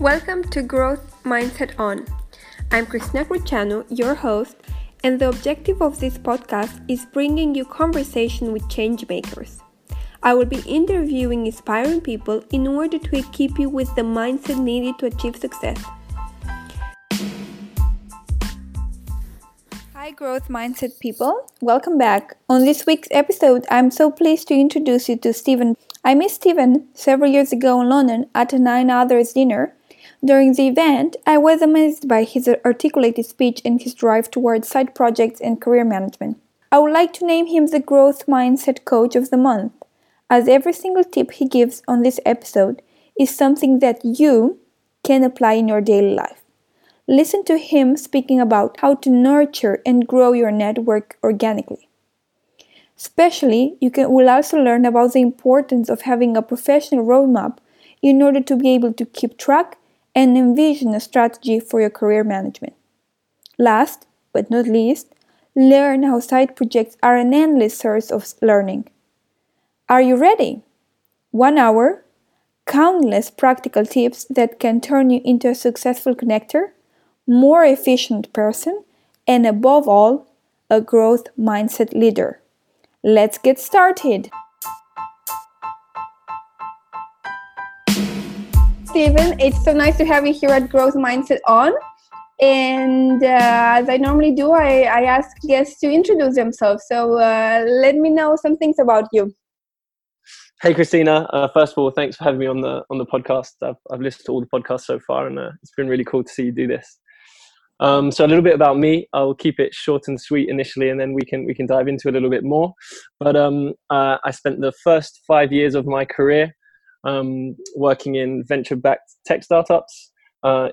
Welcome to Growth Mindset On. I'm Christina Cruciano, your host, and the objective of this podcast is bringing you conversation with change makers. I will be interviewing inspiring people in order to equip you with the mindset needed to achieve success. Hi, Growth Mindset people. Welcome back. On this week's episode, I'm so pleased to introduce you to Stephen. I met Stephen several years ago in London at a Nine Others dinner. During the event, I was amazed by his articulated speech and his drive towards side projects and career management. I would like to name him the Growth Mindset Coach of the Month, as every single tip he gives on this episode is something that you can apply in your daily life. Listen to him speaking about how to nurture and grow your network organically. Especially, you will also learn about the importance of having a professional roadmap in order to be able to keep track and envision a strategy for your career management. Last but not least, learn how side projects are an endless source of learning. Are you ready? 1 hour, countless practical tips that can turn you into a successful connector, more efficient person, and above all, a growth mindset leader. Let's get started! Stephen, it's so nice to have you here at Growth Mindset On. And as I normally do, I ask guests to introduce themselves. So let me know some things about you. Hey, Christina. First of all, thanks for having me on the podcast. I've listened to all the podcasts so far, and it's been really cool to see you do this. So a little bit about me. I'll keep it short and sweet initially, and then we can dive into a little bit more. But I spent the first 5 years of my career working in venture-backed tech startups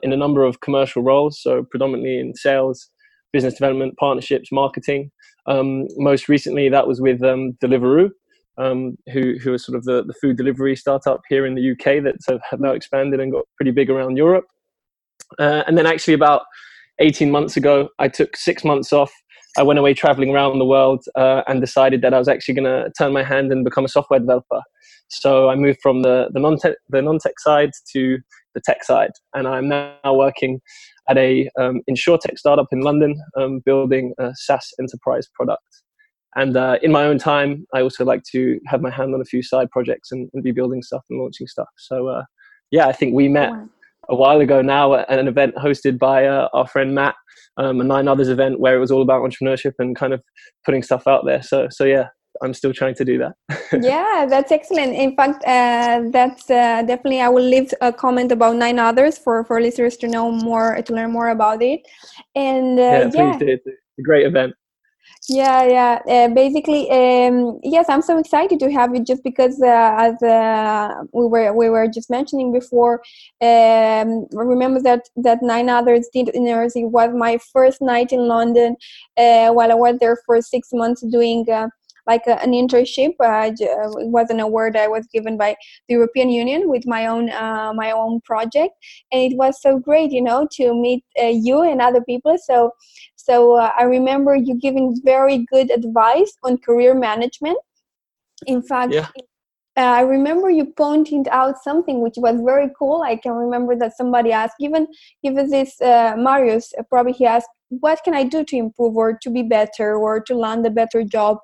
in a number of commercial roles, so predominantly in sales, business development, partnerships, marketing. Most recently, that was with Deliveroo, who are sort of the food delivery startup here in the UK that's have now expanded and got pretty big around Europe. And then actually about 18 months ago, I took 6 months off. I went away traveling around the world and decided that I was actually going to turn my hand and become a software developer. So I moved from the non-tech side to the tech side. And I'm now working at a insurtech startup in London, building a SaaS enterprise product. And in my own time, I also like to have my hand on a few side projects and be building stuff and launching stuff. So, I think we met a while ago now at an event hosted by our friend Matt, a Nine Others event where it was all about entrepreneurship and kind of putting stuff out there. So yeah, I'm still trying to do that. Yeah, that's excellent. In fact, that's definitely, I will leave a comment about Nine Others for listeners to know more, to learn more about it. And yeah, please do. It's a great event. Yes, I'm so excited to have you just because as we were just mentioning before, remember that Nine Others dinners, it was my first night in London while I was there for 6 months doing an internship. It was an award I was given by the European Union with my own project, and it was so great, to meet you and other people. So I remember you giving very good advice on career management. In fact, I remember you pointed out something which was very cool. I can remember that somebody asked, given this Marius, probably he asked, what can I do to improve or to be better or to land a better job?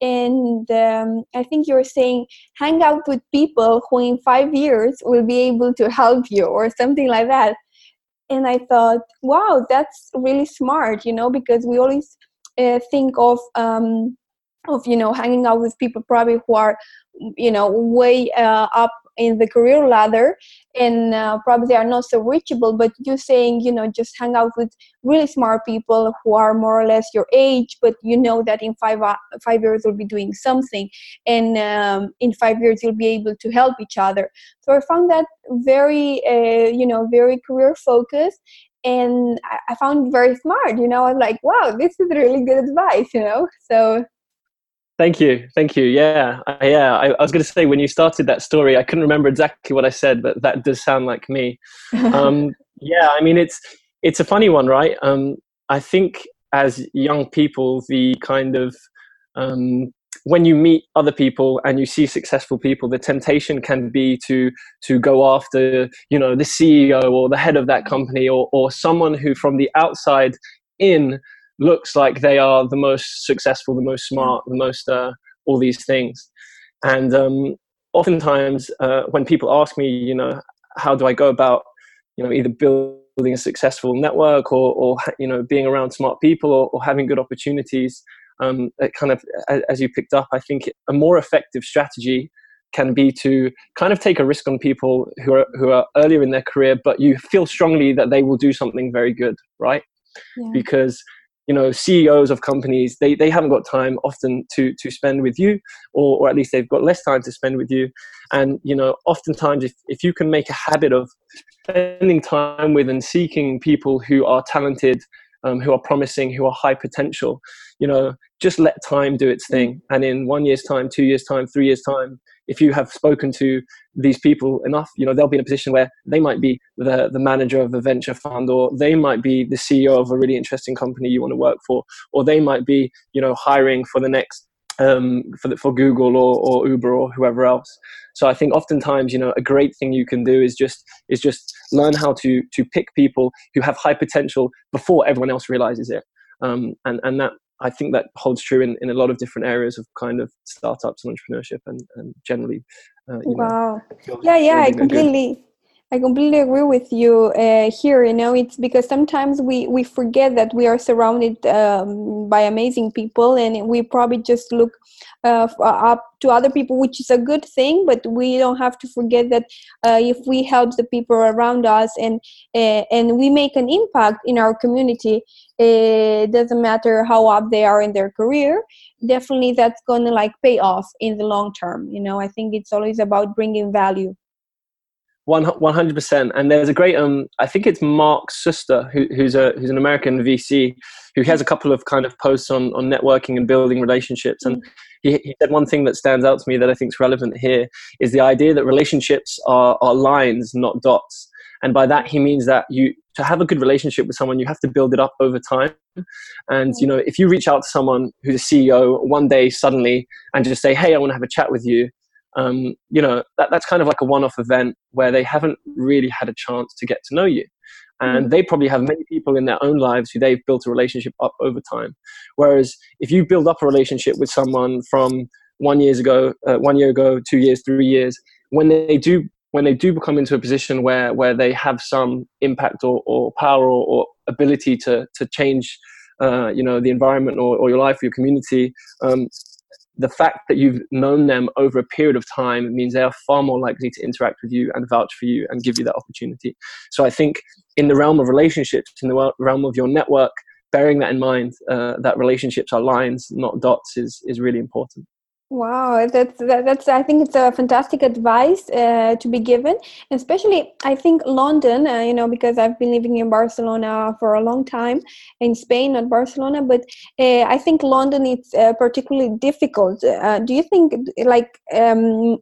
And I think you were saying, hang out with people who in 5 years will be able to help you or something like that. And I thought, wow, that's really smart, because we always think of hanging out with people probably who are, way up in the career ladder and probably they are not so reachable. But you saying, just hang out with really smart people who are more or less your age, but you know that in five years you'll be doing something, and in 5 years you'll be able to help each other. So I found that very, very career focused, and I found it very smart. I was like, wow, this is really good advice. So. Thank you. I was going to say when you started that story, I couldn't remember exactly what I said, but that does sound like me. I mean, it's a funny one, right? I think as young people, the kind of when you meet other people and you see successful people, the temptation can be to go after, you know, the CEO or the head of that company, or someone who from the outside in looks like they are the most successful, the most smart, the most all these things. And oftentimes when people ask me, you know, how do I go about, you know, either building a successful network or you know, being around smart people or having good opportunities, it kind of, as you picked up, I think a more effective strategy can be to kind of take a risk on people who are earlier in their career, but you feel strongly that they will do something very good, right? Yeah. Because, you know, CEOs of companies, they haven't got time often to spend with you, or at least they've got less time to spend with you. And, you know, oftentimes if you can make a habit of spending time with and seeking people who are talented, who are promising, who are high potential, you know, just let time do its thing. And in 1 year's time, 2 years time, 3 years time, if you have spoken to these people enough, you know, they'll be in a position where they might be the manager of a venture fund, or they might be the CEO of a really interesting company you want to work for, or they might be, you know, hiring for the next, for Google or Uber or whoever else. So I think oftentimes, you know, a great thing you can do is just learn how to pick people who have high potential before everyone else realizes it. And that, I think that holds true in a lot of different areas of kind of startups and entrepreneurship and generally. I completely agree with you here. You know, it's because sometimes we forget that we are surrounded by amazing people, and we probably just look up to other people, which is a good thing, but we don't have to forget that if we help the people around us and we make an impact in our community, it doesn't matter how up they are in their career, definitely that's gonna like pay off in the long term. You know, I think it's always about bringing value. 100%. And there's a great, I think it's Mark Suster, who's an American VC, who has a couple of kind of posts on networking and building relationships. And he said one thing that stands out to me that I think is relevant here is the idea that relationships are lines, not dots. And by that, he means that to have a good relationship with someone, you have to build it up over time. And, you know, if you reach out to someone who's a CEO one day suddenly and just say, hey, I want to have a chat with you, you know, that's kind of like a one-off event where they haven't really had a chance to get to know you. And they probably have many people in their own lives who they've built a relationship up over time. Whereas if you build up a relationship with someone from 1 year ago, 2 years, 3 years, when they do become into a position where they have some impact or power or ability to change, you know, the environment or your life, or your community, the fact that you've known them over a period of time means they are far more likely to interact with you and vouch for you and give you that opportunity. So I think in the realm of relationships, in the realm of your network, bearing that in mind, that relationships are lines, not dots, is really important. Wow, that's. I think it's a fantastic advice to be given, especially I think London. You know, because I've been living in Barcelona for a long time, in Spain, not Barcelona. But I think London is particularly difficult. Do you think like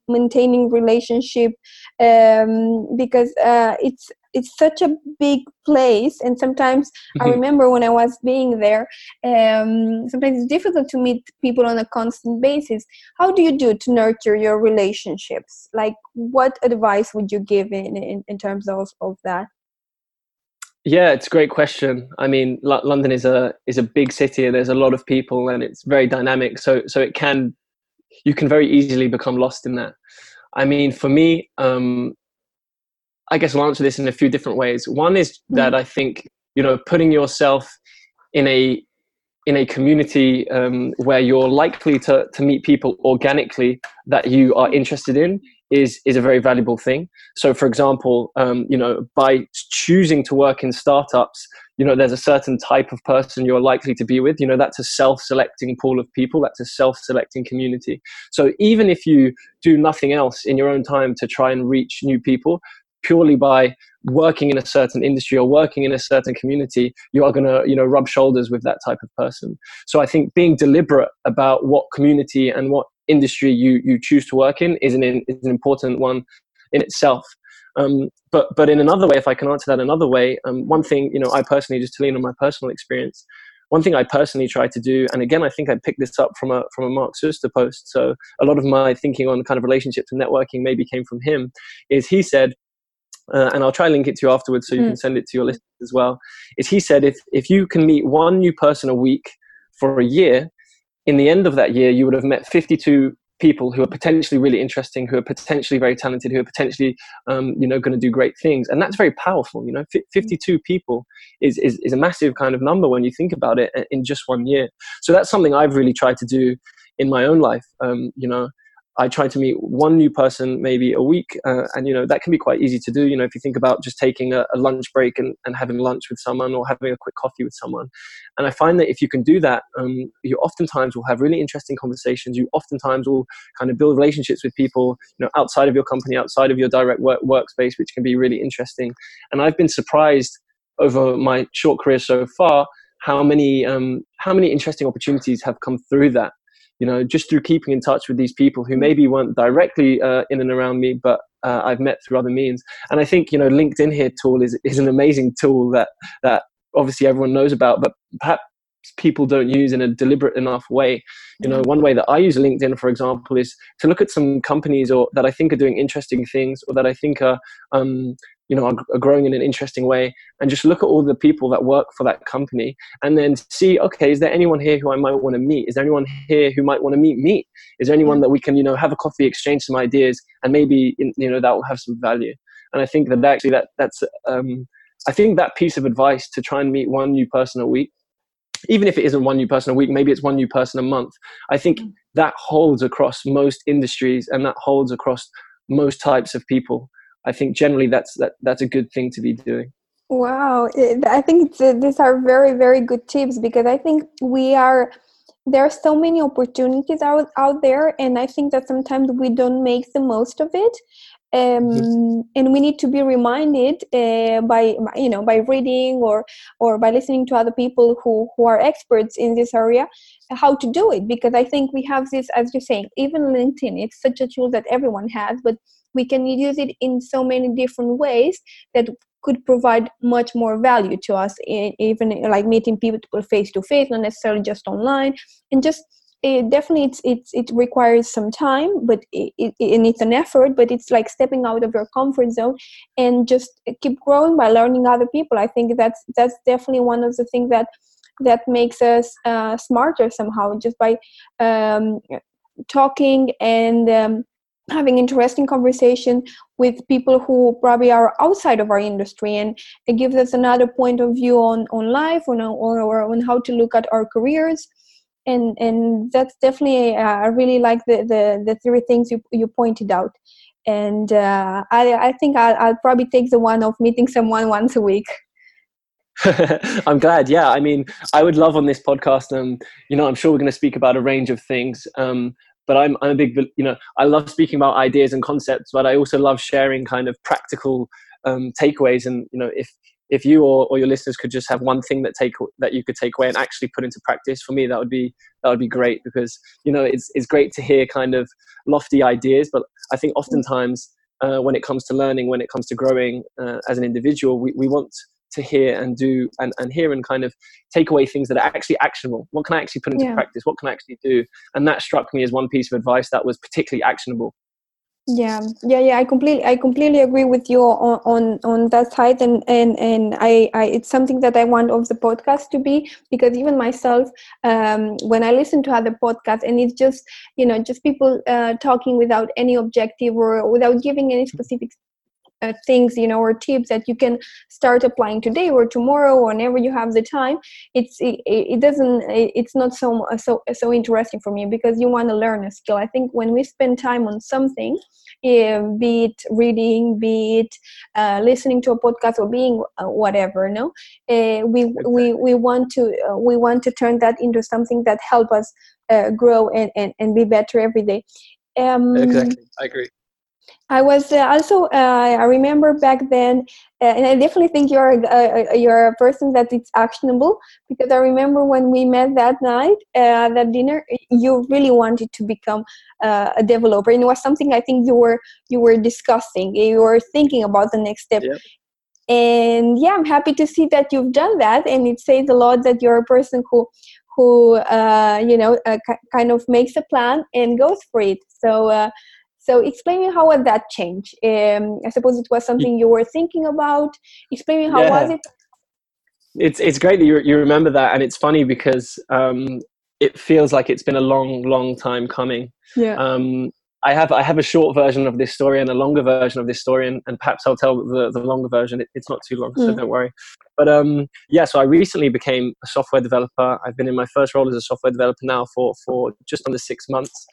maintaining relationship because it's such a big place, and sometimes I remember when I was being there, sometimes it's difficult to meet people on a constant basis. How do you do to nurture your relationships? Like, what advice would you give in terms of that? Yeah, it's a great question. I mean, London is a big city, and there's a lot of people, and it's very dynamic. So it can, you can very easily become lost in that. I mean, for me, I guess I'll answer this in a few different ways. One is that I think, you know, putting yourself in a community where you're likely to meet people organically that you are interested in is a very valuable thing. So, for example, you know, by choosing to work in startups, you know, there's a certain type of person you're likely to be with. You know, that's a self-selecting pool of people. That's a self-selecting community. So even if you do nothing else in your own time to try and reach new people, purely by working in a certain industry or working in a certain community, you are going to, you know, rub shoulders with that type of person. So I think being deliberate about what community and what industry you choose to work in is an important one in itself. But in another way, if I can answer that another way, one thing, you know, I personally, just to lean on my personal experience, One thing I personally try to do, and again, I think I picked this up from a Mark Suster post, so a lot of my thinking on kind of relationships and networking maybe came from him, is he said, and I'll try and link it to you afterwards so you can send it to your listeners as well, is he said, if you can meet one new person a week for a year, in the end of that year, you would have met 52 people who are potentially really interesting, who are potentially very talented, who are potentially, going to do great things. And that's very powerful. 52 people is a massive kind of number when you think about it in just one year. So that's something I've really tried to do in my own life. I try to meet one new person maybe a week. And that can be quite easy to do. If you think about just taking a lunch break and having lunch with someone or having a quick coffee with someone. And I find that if you can do that, you oftentimes will have really interesting conversations. You oftentimes will kind of build relationships with people, outside of your company, outside of your direct workspace, which can be really interesting. And I've been surprised over my short career so far, how many interesting opportunities have come through that. Just through keeping in touch with these people who maybe weren't directly in and around me, but I've met through other means. And I think, LinkedIn here tool is an amazing tool that obviously everyone knows about, but perhaps people don't use in a deliberate enough way. One way that I use LinkedIn, for example, is to look at some companies or that I think are doing interesting things, or that I think are growing in an interesting way, and just look at all the people that work for that company and then see, okay, is there anyone here who I might want to meet? Is there anyone here who might want to meet me? Is there anyone that we can, have a coffee, exchange some ideas, and maybe, that will have some value? And I think that actually that's that piece of advice, to try and meet one new person a week, even if it isn't one new person a week, maybe it's one new person a month. I think that holds across most industries, and that holds across most types of people. I think generally that's a good thing to be doing. Wow. I think these are very, very good tips, because I think there are so many opportunities out there, and I think that sometimes we don't make the most of it. And we need to be reminded by reading or by listening to other people who are experts in this area, how to do it. Because I think we have this, as you're saying, even LinkedIn, it's such a tool that everyone has, but we can use it in so many different ways that could provide much more value to us, even like meeting people face to face, not necessarily just online. And just definitely, it requires some time, but it needs an effort. But it's like stepping out of your comfort zone and just keep growing by learning other people. I think that's definitely one of the things that makes us smarter somehow, just by talking and having interesting conversation with people who probably are outside of our industry, and it gives us another point of view on life, or on how to look at our careers. And that's definitely, I really like the three things you pointed out. And I think I'll probably take the one of meeting someone once a week. I'm glad. Yeah. I mean, I would love on this podcast, I'm sure we're going to speak about a range of things. But I'm a big, I love speaking about ideas and concepts, but I also love sharing kind of practical takeaways. And, if you or your listeners could just have one thing that you could take away and actually put into practice, for me that would be great, because it's great to hear kind of lofty ideas, but I think oftentimes when it comes to learning, when it comes to growing as an individual, we want to hear and do and hear and kind of take away things that are actually actionable. What can I actually put into practice? What can I actually do? And that struck me as one piece of advice that was particularly actionable. Yeah. I completely agree with you on that side, and I it's something that I want of the podcast to be, because even myself, when I listen to other podcasts, and it's just just people talking without any objective or without giving any specific things, or tips that you can start applying today or tomorrow or whenever you have the time, it's not so interesting for me, because you want to learn a skill. I think when we spend time on something, be it reading, be it listening to a podcast, or being whatever, we want to turn that into something that help us grow and be better every day. Exactly, I agree. I was I remember back then, and I definitely think you're a person that it's actionable, because I remember when we met that night, that dinner, you really wanted to become a developer, and it was something I think you were discussing, you were thinking about the next step. Yep. And yeah, I'm happy to see that you've done that. And it says a lot that you're a person who kind of makes a plan and goes for it. So explain me how was that change? I suppose it was something you were thinking about. Explain me how was it? It's great that you remember that. And it's funny because it feels like it's been a long, long time coming. Yeah. I have a short version of this story and a longer version of this story, and perhaps I'll tell the longer version. It's not too long, so don't worry. But so I recently became a software developer. I've been in my first role as a software developer now for just under 6 months,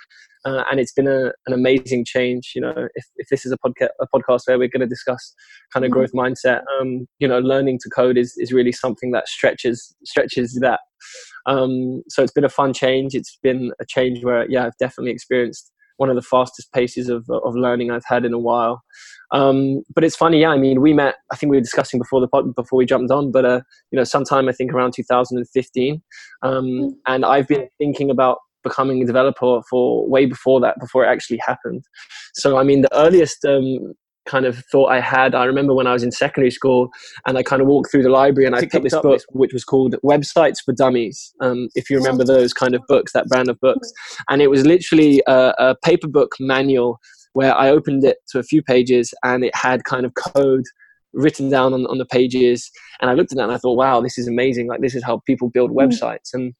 and it's been an amazing change. You know, if this is a podcast where we're going to discuss kind of growth mindset, learning to code is really something that stretches that. So it's been a fun change. It's been a change where I've definitely experienced one of the fastest paces of learning I've had in a while. But it's funny, I mean, we met, I think we were discussing before we jumped on, but sometime I think around 2015. And I've been thinking about becoming a developer for way before that, before it actually happened. So I mean, the earliest kind of thought I remember when I was in secondary school, and I kind of walked through the library and I picked up this book which was called Websites for Dummies, if you remember those kind of books, that brand of books. And it was literally a paper book manual where I opened it to a few pages and it had kind of code written down on the pages, and I looked at that and I thought, wow, this is amazing, like this is how people build websites. And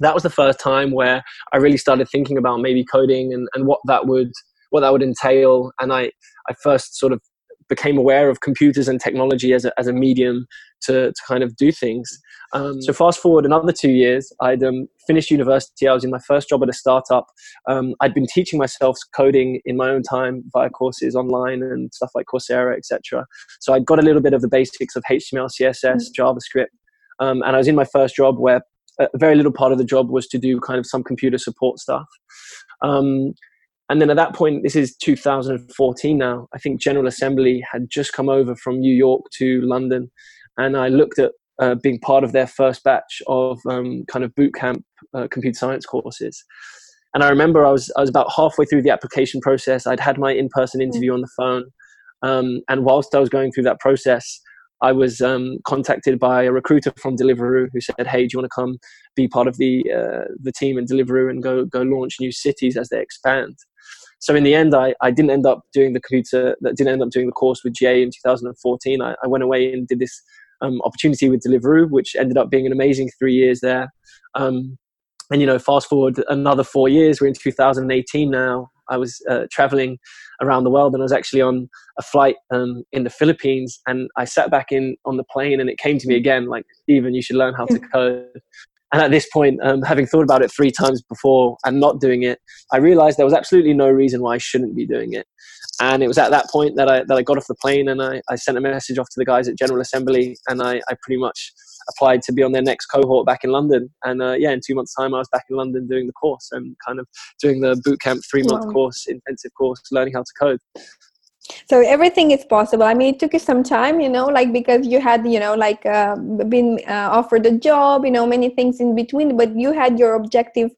that was the first time where I really started thinking about maybe coding and what that would entail. And I first sort of became aware of computers and technology as a medium to kind of do things. So fast forward another 2 years, I'd finished university. I was in my first job at a startup. I'd been teaching myself coding in my own time via courses online and stuff like Coursera, etc. So I'd got a little bit of the basics of HTML, CSS, JavaScript. And I was in my first job where a very little part of the job was to do kind of some computer support stuff. And then at that point, this is 2014 now, I think General Assembly had just come over from New York to London. And I looked at being part of their first batch of kind of bootcamp computer science courses. And I remember I was about halfway through the application process. I'd had my in-person interview on the phone. And whilst I was going through that process, I was contacted by a recruiter from Deliveroo who said, "Hey, do you want to come be part of the team in Deliveroo and go launch new cities as they expand?" So in the end, I didn't end up doing the course with GA in 2014. I went away and did this opportunity with Deliveroo, which ended up being an amazing 3 years there. Fast forward another 4 years, we're in 2018 now. I was traveling around the world, and I was actually on a flight in the Philippines, and I sat back in on the plane and it came to me again, like, "Stephen, you should learn how to code." And at this point, having thought about it 3 times before and not doing it, I realized there was absolutely no reason why I shouldn't be doing it. And it was at that point that I got off the plane and I sent a message off to the guys at General Assembly, and I pretty much applied to be on their next cohort back in London. And in 2 months' time, I was back in London doing the course and kind of doing the bootcamp 3-month course, intensive course, learning how to code. So everything is possible. I mean, it took you some time, because you had, been offered a job, many things in between, but you had your objective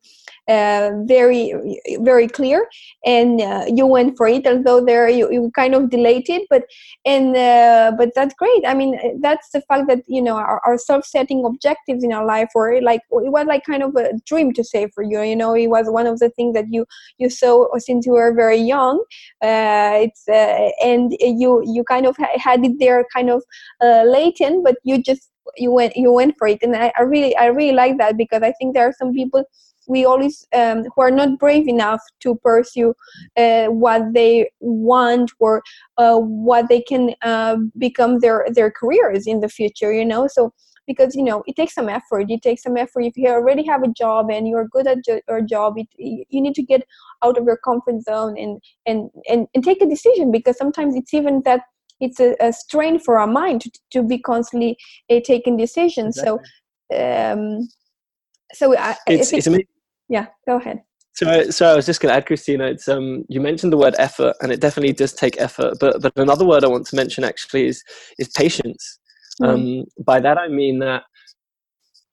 very, very clear, and you went for it, although you kind of delayed it, but that's great. I mean, that's the fact that, our self-setting objectives in our life were it was like kind of a dream to say for you, it was one of the things that you saw since you were very young. And you kind of had it there kind of latent, but you went for it. And I really like that, because I think there are some people we always who are not brave enough to pursue what they want or what they can become their careers in the future, so because it takes some effort. If you already have a job and you're good at your job, you need to get out of your comfort zone and take a decision, because sometimes it's even that it's a strain for our mind to be constantly taking decisions. Exactly. It's amazing. Yeah, go ahead. So I was just going to add, Christina, it's you mentioned the word effort, and it definitely does take effort. But another word I want to mention actually is patience. By that I mean that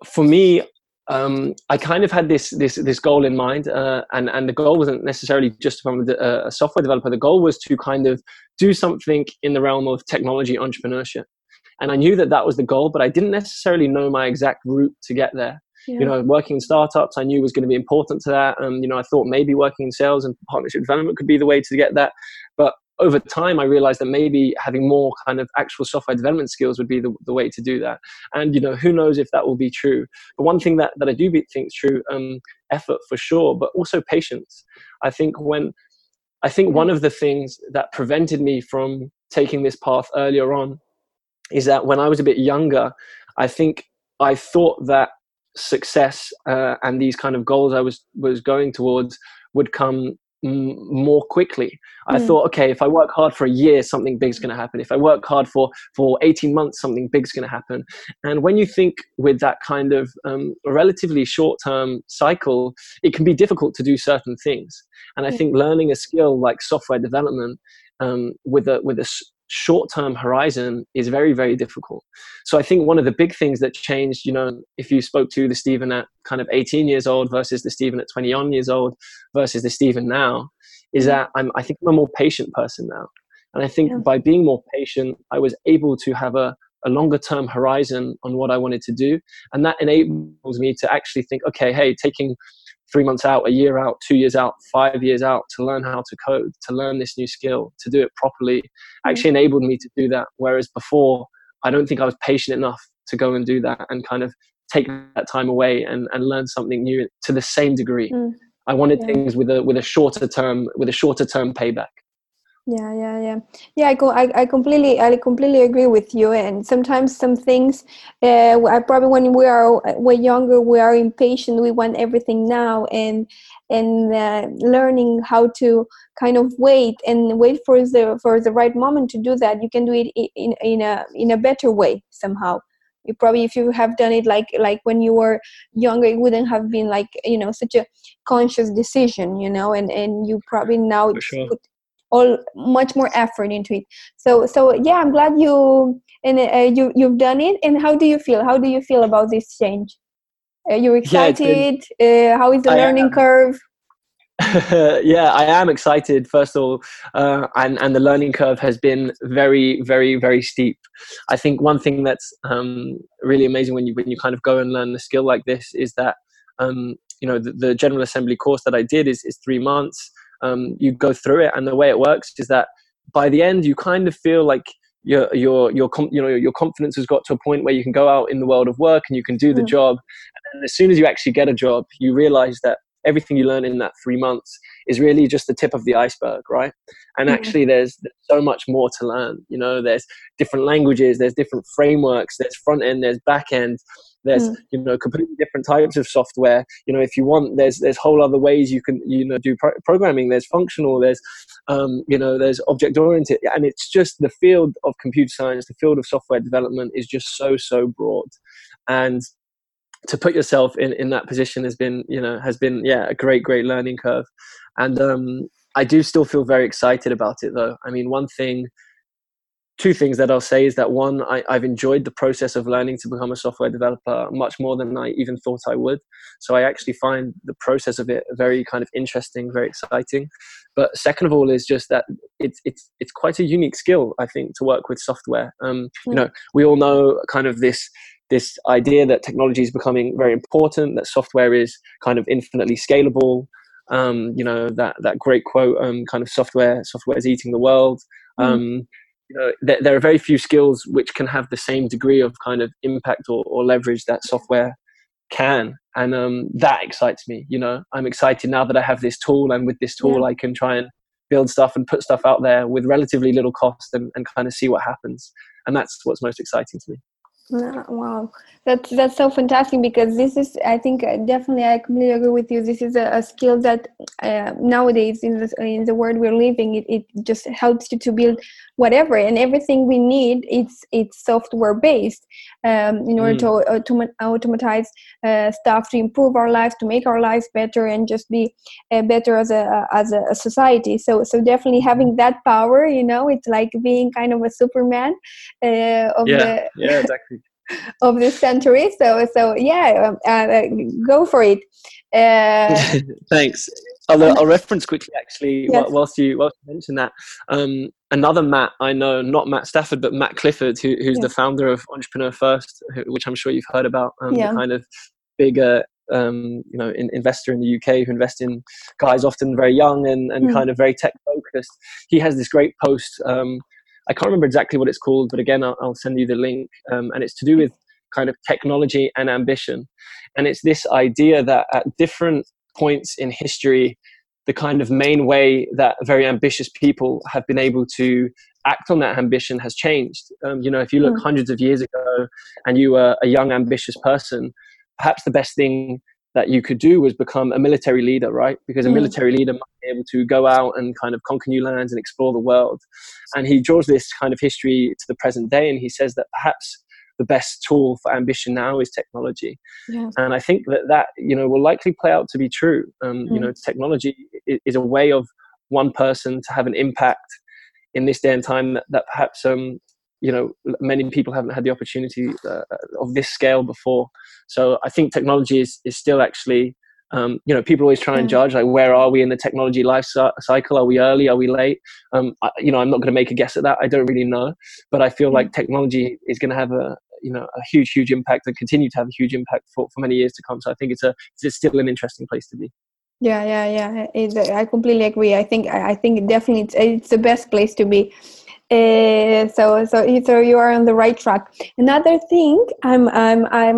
for me, I kind of had this goal in mind, and the goal wasn't necessarily just to become a software developer. The goal was to kind of do something in the realm of technology entrepreneurship. And I knew that that was the goal, but I didn't necessarily know my exact route to get there. Yeah. You know, working in startups, I knew was going to be important to that. And, you know, I thought maybe working in sales and partnership development could be the way to get that. But over time, I realized that maybe having more kind of actual software development skills would be the way to do that. And, you know, who knows if that will be true. But one thing that I do think is true, effort for sure, but also patience. I think one of the things that prevented me from taking this path earlier on is that when I was a bit younger, I think I thought that success and these kind of goals I was going towards would come more quickly. I thought, okay, if I work hard for a year, something big's going to happen. If I work hard for 18 months, something big's going to happen. And when you think with that kind of relatively short-term cycle, it can be difficult to do certain things. And I think learning a skill like software development with a short-term horizon is very, very difficult. So I think one of the big things that changed, you know, if you spoke to the Stephen at kind of 18 years old versus the Stephen at 21 years old versus the Stephen now, is that I think I'm a more patient person now. And I think by being more patient, I was able to have a longer-term horizon on what I wanted to do. And that enables me to actually think, okay, hey, taking 3 months out, a year out, 2 years out, 5 years out to learn how to code, to learn this new skill, to do it properly, actually enabled me to do that. Whereas before, I don't think I was patient enough to go and do that and kind of take that time away and learn something new to the same degree. I wanted things with a shorter term payback. Yeah. I completely agree with you. And sometimes some things, I probably when we're younger, we are impatient. We want everything now, and learning how to kind of wait for the right moment to do that. You can do it in a better way somehow. You probably, if you have done it like when you were younger, it wouldn't have been like, you know, such a conscious decision, you know, and you probably now all much more effort into it. So yeah, I'm glad you've done it. And how do you feel? How do you feel about this change? Are you excited? Yeah, how is the learning curve? Yeah, I am excited. First of all, and the learning curve has been very, very, very steep. I think one thing that's really amazing when you kind of go and learn a skill like this is that you know, the General Assembly course that I did is 3 months. You go through it, and the way it works is that by the end you kind of feel like your confidence has got to a point where you can go out in the world of work and you can do the job. And as soon as you actually get a job, you realize that everything you learn in that 3 months is really just the tip of the iceberg, right? And actually there's so much more to learn. You know, there's different languages, there's different frameworks, there's front end, there's back end. There's, you know, completely different types of software. You know, if you want, there's whole other ways you can, you know, do programming. There's functional, there's, you know, there's object oriented. And it's just the field of computer science, the field of software development is just so, so broad. And to put yourself in that position has been a great, great learning curve. And I do still feel very excited about it though. I mean, two things that I'll say is that one, I've enjoyed the process of learning to become a software developer much more than I even thought I would. So I actually find the process of it very kind of interesting, very exciting. But second of all is just that it's quite a unique skill, I think, to work with software. You know, we all know kind of this idea that technology is becoming very important, that software is kind of infinitely scalable. You know, that great quote, kind of software is eating the world. You know, there are very few skills which can have the same degree of kind of impact or leverage that software can. And that excites me. You know, I'm excited now that I have this tool, and with this tool, I can try and build stuff and put stuff out there with relatively little cost and kind of see what happens. And that's what's most exciting to me. Wow, that's so fantastic, because this is, I think, definitely I completely agree with you. This is a skill that nowadays in the world we're living, it just helps you to build whatever, and everything we need. It's software based in order to automatize stuff, to improve our lives, to make our lives better, and just be better as a society. So definitely having that power, you know, it's like being kind of a Superman exactly. of this century, go for it. Thanks. I'll reference quickly, actually, yes. whilst you mention that. Another Matt I know, not Matt Stafford, but Matt Clifford, who's the founder of Entrepreneur First, which I'm sure you've heard about, the kind of bigger investor in the UK who invest in guys often very young and kind of very tech focused. He has this great post. I can't remember exactly what it's called, but again, I'll send you the link. And it's to do with kind of technology and ambition. And it's this idea that at different points in history, the kind of main way that very ambitious people have been able to act on that ambition has changed. If you look hundreds of years ago and you were a young, ambitious person, perhaps the best thing that you could do was become a military leader, right? Because a military leader might be able to go out and kind of conquer new lands and explore the world. And he draws this kind of history to the present day, and he says that perhaps the best tool for ambition now is technology. Yeah. And I think that will likely play out to be true. Technology is a way of one person to have an impact in this day and time that perhaps many people haven't had the opportunity of this scale before. So I think technology is still actually, people always try and judge, like, where are we in the technology life cycle? Are we early? Are we late? I'm not going to make a guess at that. I don't really know. But I feel like technology is going to have a huge, huge impact and continue to have a huge impact for many years to come. So I think it's still an interesting place to be. Yeah. I completely agree. I think definitely it's the best place to be. So you are on the right track. Another thing, I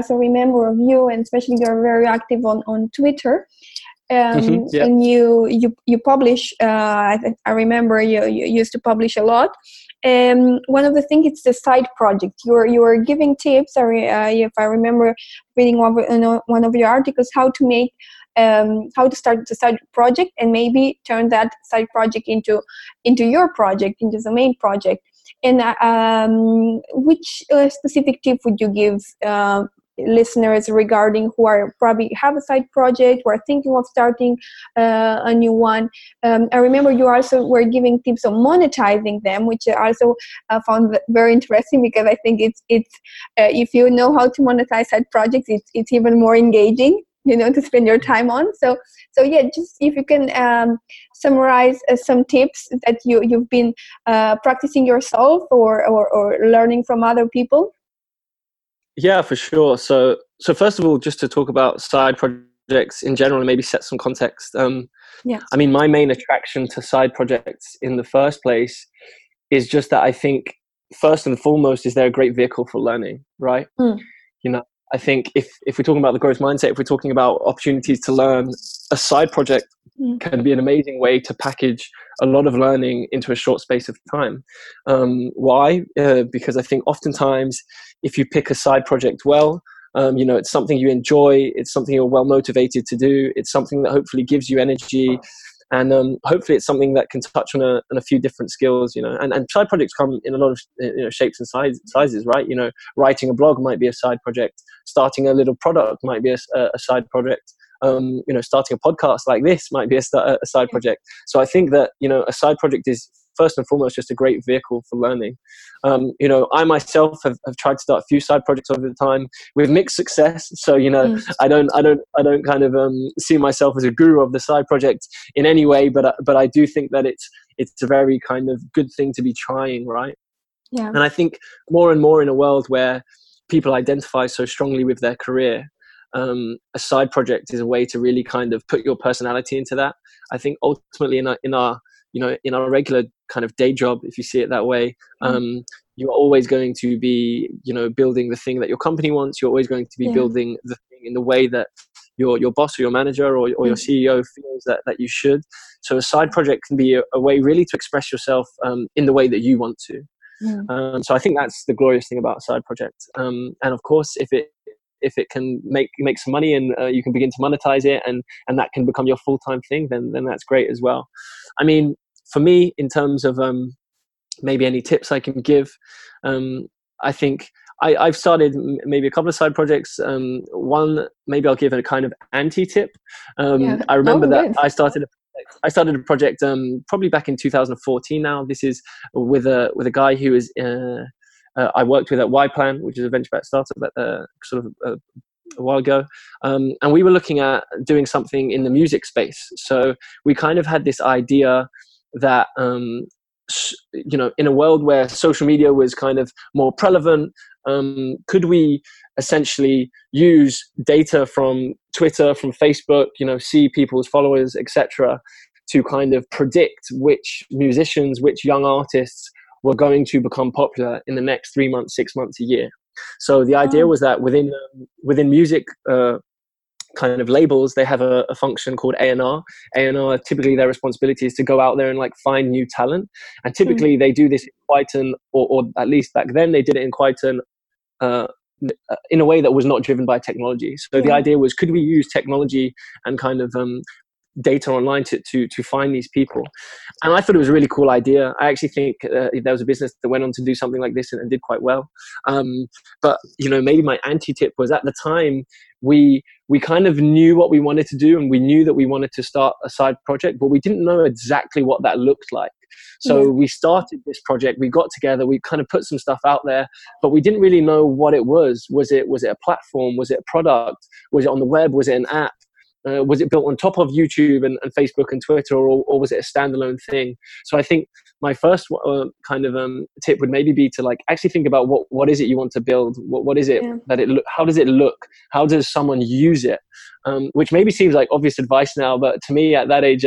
also remember of you, and especially you're very active on Twitter, and you publish. I remember you used to publish a lot. One of the things, it's the side project. You are giving tips. If I remember reading one of your articles, how to start the side project and maybe turn that side project into your project, into the main project. And which specific tip would you give listeners regarding who are probably have a side project or are thinking of starting a new one? I remember you also were giving tips on monetizing them, which I also found very interesting, because I think it's if you know how to monetize side projects, it's even more engaging, to spend your time on. So just if you can summarize some tips that you've been practicing yourself or learning from other people. Yeah, for sure. So first of all, just to talk about side projects in general and maybe set some context. I mean, my main attraction to side projects in the first place is just that I think first and foremost, is they're a great vehicle for learning, right? I think if we're talking about the growth mindset, if we're talking about opportunities to learn, a side project can be an amazing way to package a lot of learning into a short space of time. Why? Because I think oftentimes if you pick a side project well, it's something you enjoy, it's something you're well motivated to do, it's something that hopefully gives you energy, and hopefully it's something that can touch on a few different skills, and side projects come in a lot of shapes and sizes, right? Writing a blog might be a side project, starting a little product might be a side project, starting a podcast like this might be a side project. So I think that a side project is first and foremost just a great vehicle for learning. I myself have tried to start a few side projects over the time with mixed success, so I don't kind of see myself as a guru of the side project in any way, but I do think that it's a very kind of good thing to be trying, right? And I think more and more in a world where people identify so strongly with their career, a side project is a way to really kind of put your personality into that. I think ultimately in our regular kind of day job, if you see it that way, you're always going to be, building the thing that your company wants. You're always going to be building the thing in the way that your boss or your manager or your CEO feels that you should. So a side project can be a way really to express yourself in the way that you want to. So I think that's the glorious thing about a side project. And of course, if it can make some money and you can begin to monetize it and that can become your full-time thing, then that's great as well. I mean, for me, in terms of maybe any tips I can give, I think I've started maybe a couple of side projects. One, maybe I'll give it a kind of anti-tip. I remember that I started a project probably back in 2014 now. This is with a guy who is I worked with at Y Plan, which is a venture-backed startup, sort of a while ago. And we were looking at doing something in the music space. So we kind of had this idea that, you know, in a world where social media was kind of more prevalent, could we essentially use data from Twitter, from Facebook, you know, see people's followers, etc., to kind of predict which musicians, which young artists were going to become popular in the next 3 months, 6 months, a year. So the idea was that within music kind of labels, they have a function called A&R. A&R, typically their responsibility is to go out there and like find new talent. And typically they do this in quite an, or at least back then they did it in quite an, in a way that was not driven by technology. So the idea was, could we use technology and kind of data online to find these people? And I thought it was a really cool idea. I actually think there was a business that went on to do something like this and did quite well. But you know, maybe my anti-tip was, at the time we kind of knew what we wanted to do, and we knew that we wanted to start a side project, but we didn't know exactly what that looked like. So we started this project, we got together, we kind of put some stuff out there, but we didn't really know what it was. Was it a platform? Was it a product? Was it on the web? Was it an app? Was it built on top of YouTube and Facebook and Twitter, or was it a standalone thing? So I think my first kind of tip would maybe be to like actually think about what is it you want to build? What is it that it how does it look? How does someone use it? Which maybe seems like obvious advice now, but to me at that age,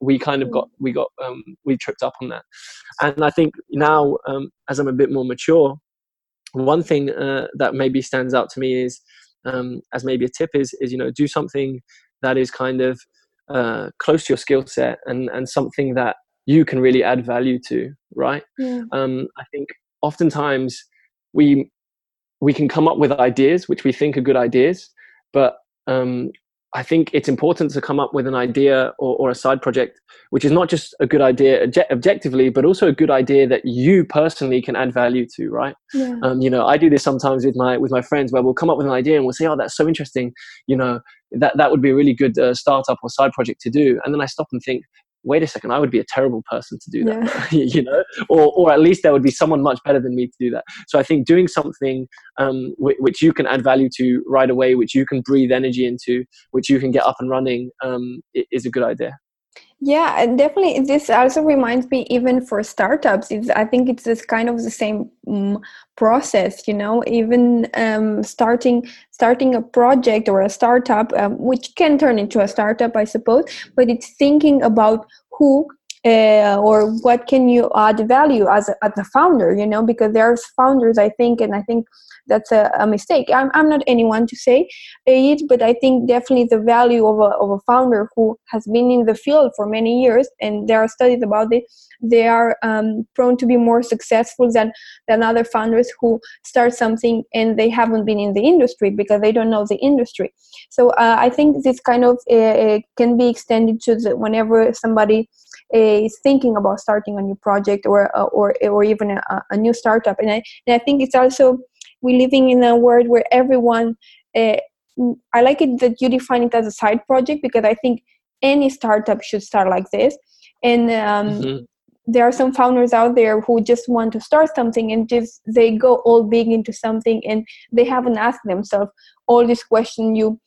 we kind of we tripped up on that. And I think now as I'm a bit more mature, one thing that maybe stands out to me is, as maybe a tip is, you know, do something that is kind of close to your skill set and something that you can really add value to, right? Yeah. I think oftentimes we can come up with ideas which we think are good ideas, but I think it's important to come up with an idea or a side project which is not just a good idea objectively, but also a good idea that you personally can add value to, right? Yeah. You know, I do this sometimes with my friends, where we'll come up with an idea and we'll say, oh, that's so interesting. You know, that would be a really good startup or side project to do. And then I stop and think, wait a second, I would be a terrible person to do that, you know, or at least there would be someone much better than me to do that. So I think doing something which you can add value to right away, which you can breathe energy into, which you can get up and running is a good idea. Yeah, definitely. This also reminds me, even for startups, I think it's this kind of the same process, you know, even starting a project or a startup, which can turn into a startup, I suppose, but it's thinking about who or what can you add value as a founder, you know, because there's founders, I think, and I think that's a mistake. I'm not anyone to say it, but I think definitely the value of a founder who has been in the field for many years, and there are studies about it, they are prone to be more successful than other founders who start something and they haven't been in the industry because they don't know the industry. So I think this kind of can be extended to whenever somebody is thinking about starting a new project or even a new startup. And I think it's also, we're living in a world where everyone, I like it that you define it as a side project, because I think any startup should start like this. And there are some founders out there who just want to start something and just they go all big into something, and they haven't asked themselves all this question you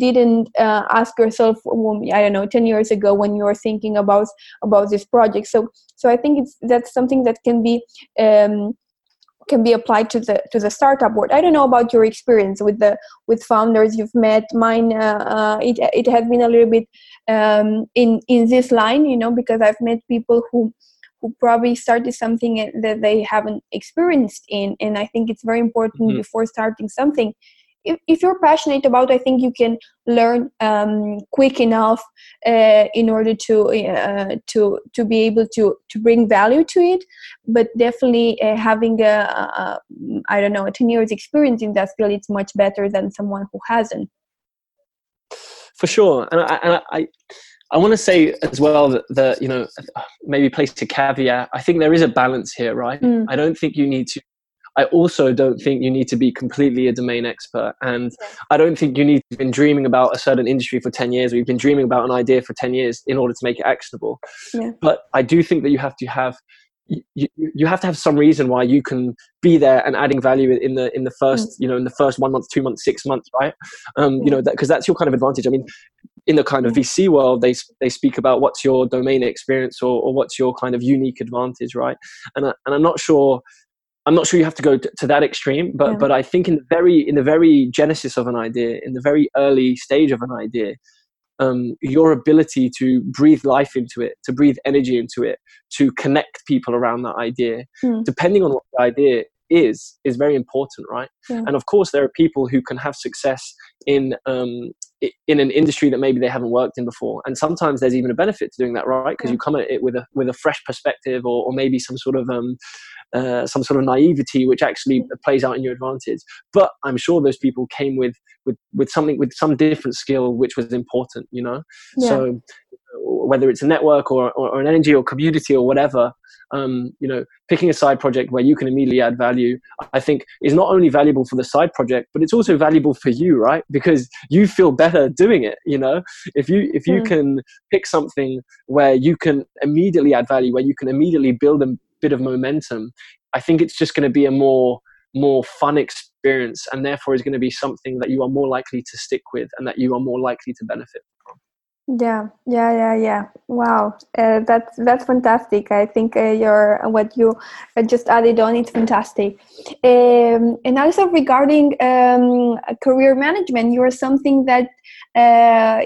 didn't ask yourself, I don't know, 10 years ago when you were thinking about this project. So I think that's something that can be applied to the startup world. I don't know about your experience with founders you've met. Mine, it has been a little bit in this line, you know, because I've met people who probably started something that they haven't experienced in, and I think it's very important before starting something. If you're passionate about, I think you can learn quick enough in order to be able to bring value to it. But definitely having a 10 years experience in that field, it's much better than someone who hasn't. For sure, and I want to say as well that you know, maybe place a caveat. I think there is a balance here, right? I don't think you need to. I also don't think you need to be completely a domain expert. And I don't think you need to have been dreaming about a certain industry for 10 years, or you've been dreaming about an idea for 10 years in order to make it actionable. Yeah. But I do think that you have to have you have to have some reason why you can be there and adding value in the first, you know, in the first 1 month, 2 months, 6 months, right? You know, because that's your kind of advantage. I mean, in the kind of VC world, they speak about what's your domain experience or what's your kind of unique advantage, right? And I'm not sure you have to go to that extreme, but I think in the very genesis of an idea, in the very early stage of an idea, your ability to breathe life into it, to breathe energy into it, to connect people around that idea, depending on what the idea is very important, right? Yeah. And of course, there are people who can have success in an industry that maybe they haven't worked in before. And sometimes there's even a benefit to doing that, right? Because you come at it with a fresh perspective or maybe some sort of naivety, which actually plays out in your advantage. But I'm sure those people came with something, with some different skill, which was important, you know? Yeah. So whether it's a network or an energy or community or whatever, you know, picking a side project where you can immediately add value, I think is not only valuable for the side project, but it's also valuable for you, right? Because you feel better doing it, you know? If you can pick something where you can immediately add value, where you can immediately build a bit of momentum, I think it's just going to be a more fun experience, and therefore is going to be something that you are more likely to stick with and that you are more likely to benefit from. Yeah. Wow, that's fantastic. I think what you just added on, it's fantastic. And also regarding career management, you are something that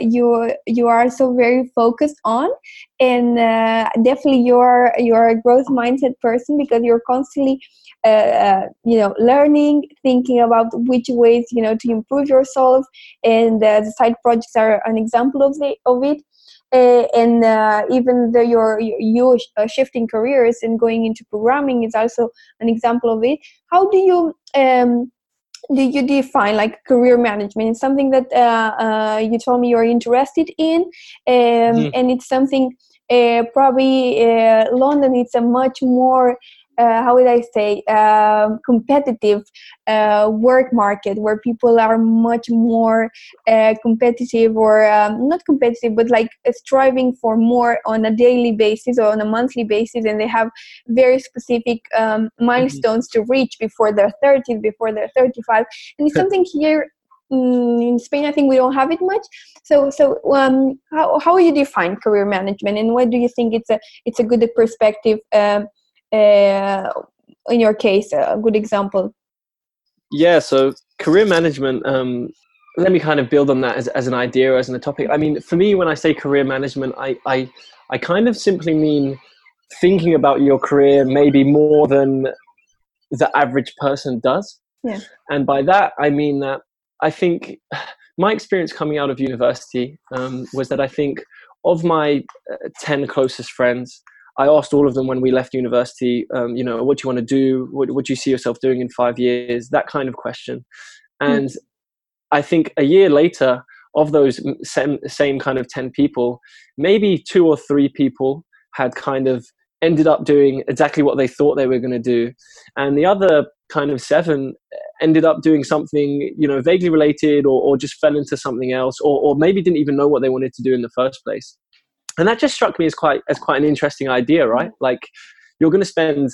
you are so very focused on, and definitely you're a growth mindset person, because you're constantly learning, thinking about which ways, you know, to improve yourself, and the side projects are an example of it. And even though you're shifting careers and going into programming is also an example of it. How do you define like career management? It's something that you told me you're interested in, and it's something probably London. It's a much more competitive work market, where people are much more competitive, or not competitive, but like striving for more on a daily basis or on a monthly basis, and they have very specific milestones to reach before they're 30, before they're 35, and it's something here in Spain I think we don't have it much. So how you define career management, and why do you think it's a good perspective? In your case, a good example. Yeah, so career management, let me kind of build on that as an idea, as a topic. I mean, for me, when I say career management, I kind of simply mean thinking about your career maybe more than the average person does. Yeah. And by that, I mean that I think my experience coming out of university was that I think of my 10 closest friends, I asked all of them when we left university, you know, what do you want to do? What do you see yourself doing in 5 years? That kind of question. And I think a year later, of those same kind of 10 people, maybe 2 or 3 people had kind of ended up doing exactly what they thought they were going to do. And the other kind of 7 ended up doing something, you know, vaguely related or just fell into something else, or maybe didn't even know what they wanted to do in the first place. And that just struck me as quite an interesting idea, right? Like, you're going to spend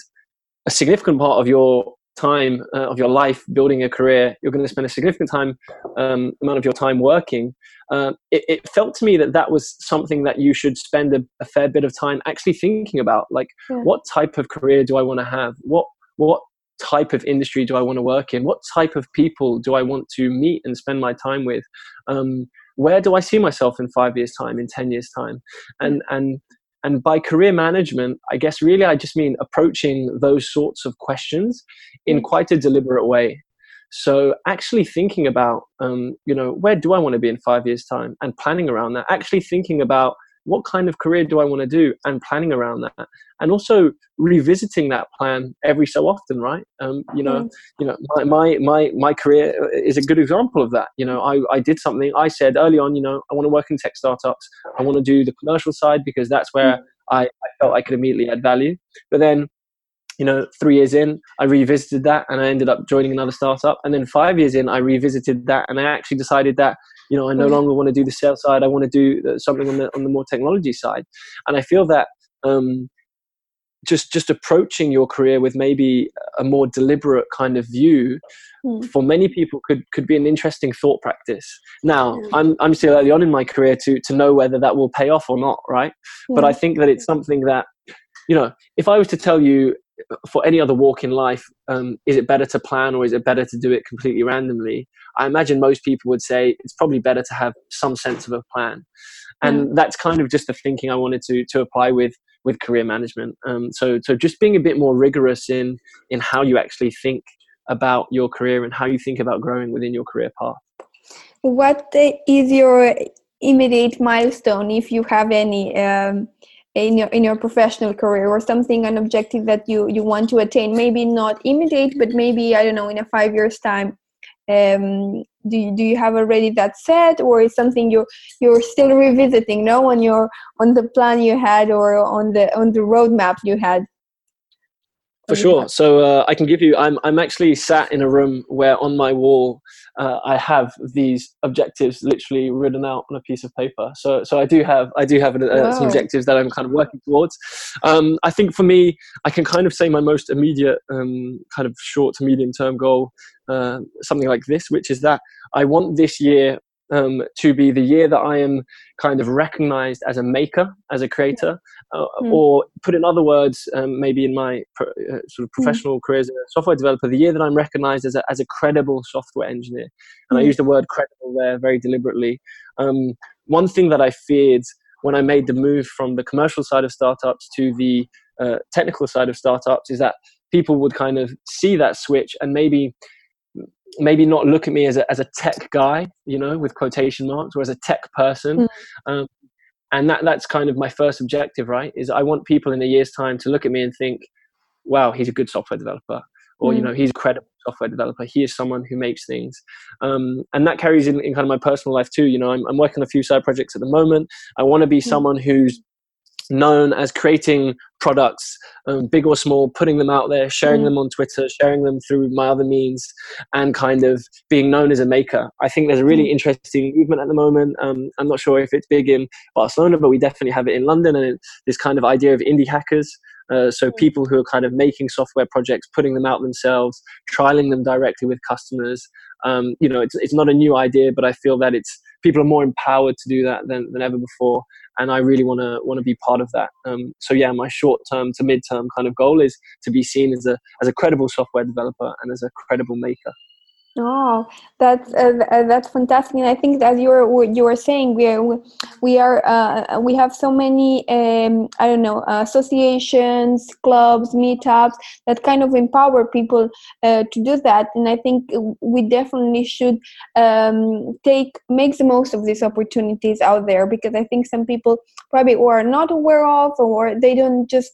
a significant part of your time, of your life, building a career. You're going to spend a significant amount of your time working. It felt to me that was something that you should spend a fair bit of time actually thinking about. Like, what type of career do I want to have? What type of industry do I want to work in? What type of people do I want to meet and spend my time with? Where do I see myself in 5 years' time, in 10 years' time? And by career management, I guess really I just mean approaching those sorts of questions in quite a deliberate way. So actually thinking about, you know, where do I want to be in 5 years' time, and planning around that. Actually thinking about what kind of career do I want to do, and planning around that. And also revisiting that plan every so often, right? You know, my career is a good example of that. You know, I did something. I said early on, you know, I want to work in tech startups. I want to do the commercial side, because that's where I felt I could immediately add value. But then, you know, 3 years in, I revisited that, and I ended up joining another startup. And then 5 years in, I revisited that, and I actually decided that, you know, I no longer want to do the sales side. I want to do something on the more technology side. And I feel that just approaching your career with maybe a more deliberate kind of view for many people could be an interesting thought practice. Now, I'm still early on in my career to know whether that will pay off or not, right? Yeah. But I think that it's something that, you know, if I was to tell you for any other walk in life, is it better to plan or is it better to do it completely randomly? I imagine most people would say it's probably better to have some sense of a plan. And that's kind of just the thinking I wanted to apply with career management. So just being a bit more rigorous in how you actually think about your career and how you think about growing within your career path. What is your immediate milestone, if you have any, in your professional career, or something, an objective that you want to attain? Maybe not immediate, but maybe, I don't know, in a 5 years time. Do you have already that set, or is something you're still revisiting on the plan you had, or on the roadmap you had? For sure. So I can give you, I'm actually sat in a room where on my wall I have these objectives literally written out on a piece of paper. So I do have some objectives that I'm kind of working towards. I think for me, I can kind of say my most immediate kind of short to medium term goal, something like this, which is that I want this year to be the year that I am kind of recognized as a maker, as a creator, or put in other words, maybe in my sort of professional career as a software developer, the year that I'm recognized as a credible software engineer. And I use the word credible there very deliberately. One thing that I feared when I made the move from the commercial side of startups to the technical side of startups is that people would kind of see that switch and maybe not look at me as a tech guy, you know, with quotation marks, or as a tech person. And that's kind of my first objective, right? Is I want people in a year's time to look at me and think, wow, he's a good software developer, or, you know, he's a credible software developer. He is someone who makes things. And that carries in kind of my personal life too. You know, I'm working on a few side projects at the moment. I want to be someone who's known as creating products, big or small, putting them out there, sharing them on Twitter, sharing them through my other means, and kind of being known as a maker. I think there's a really interesting movement at the moment. I'm not sure if it's big in Barcelona, but we definitely have it in London, and this kind of idea of indie hackers. So people who are kind of making software projects, putting them out themselves, trialing them directly with customers. You know, it's not a new idea, but I feel that people are more empowered to do that than ever before. And I really want to be part of that. So yeah, my short-term to mid-term kind of goal is to be seen as a credible software developer and as a credible maker. Oh, that's fantastic! And I think that you were saying we have so many associations, clubs, meetups that kind of empower people to do that. And I think we definitely should make the most of these opportunities out there, because I think some people probably are not aware of, or they don't just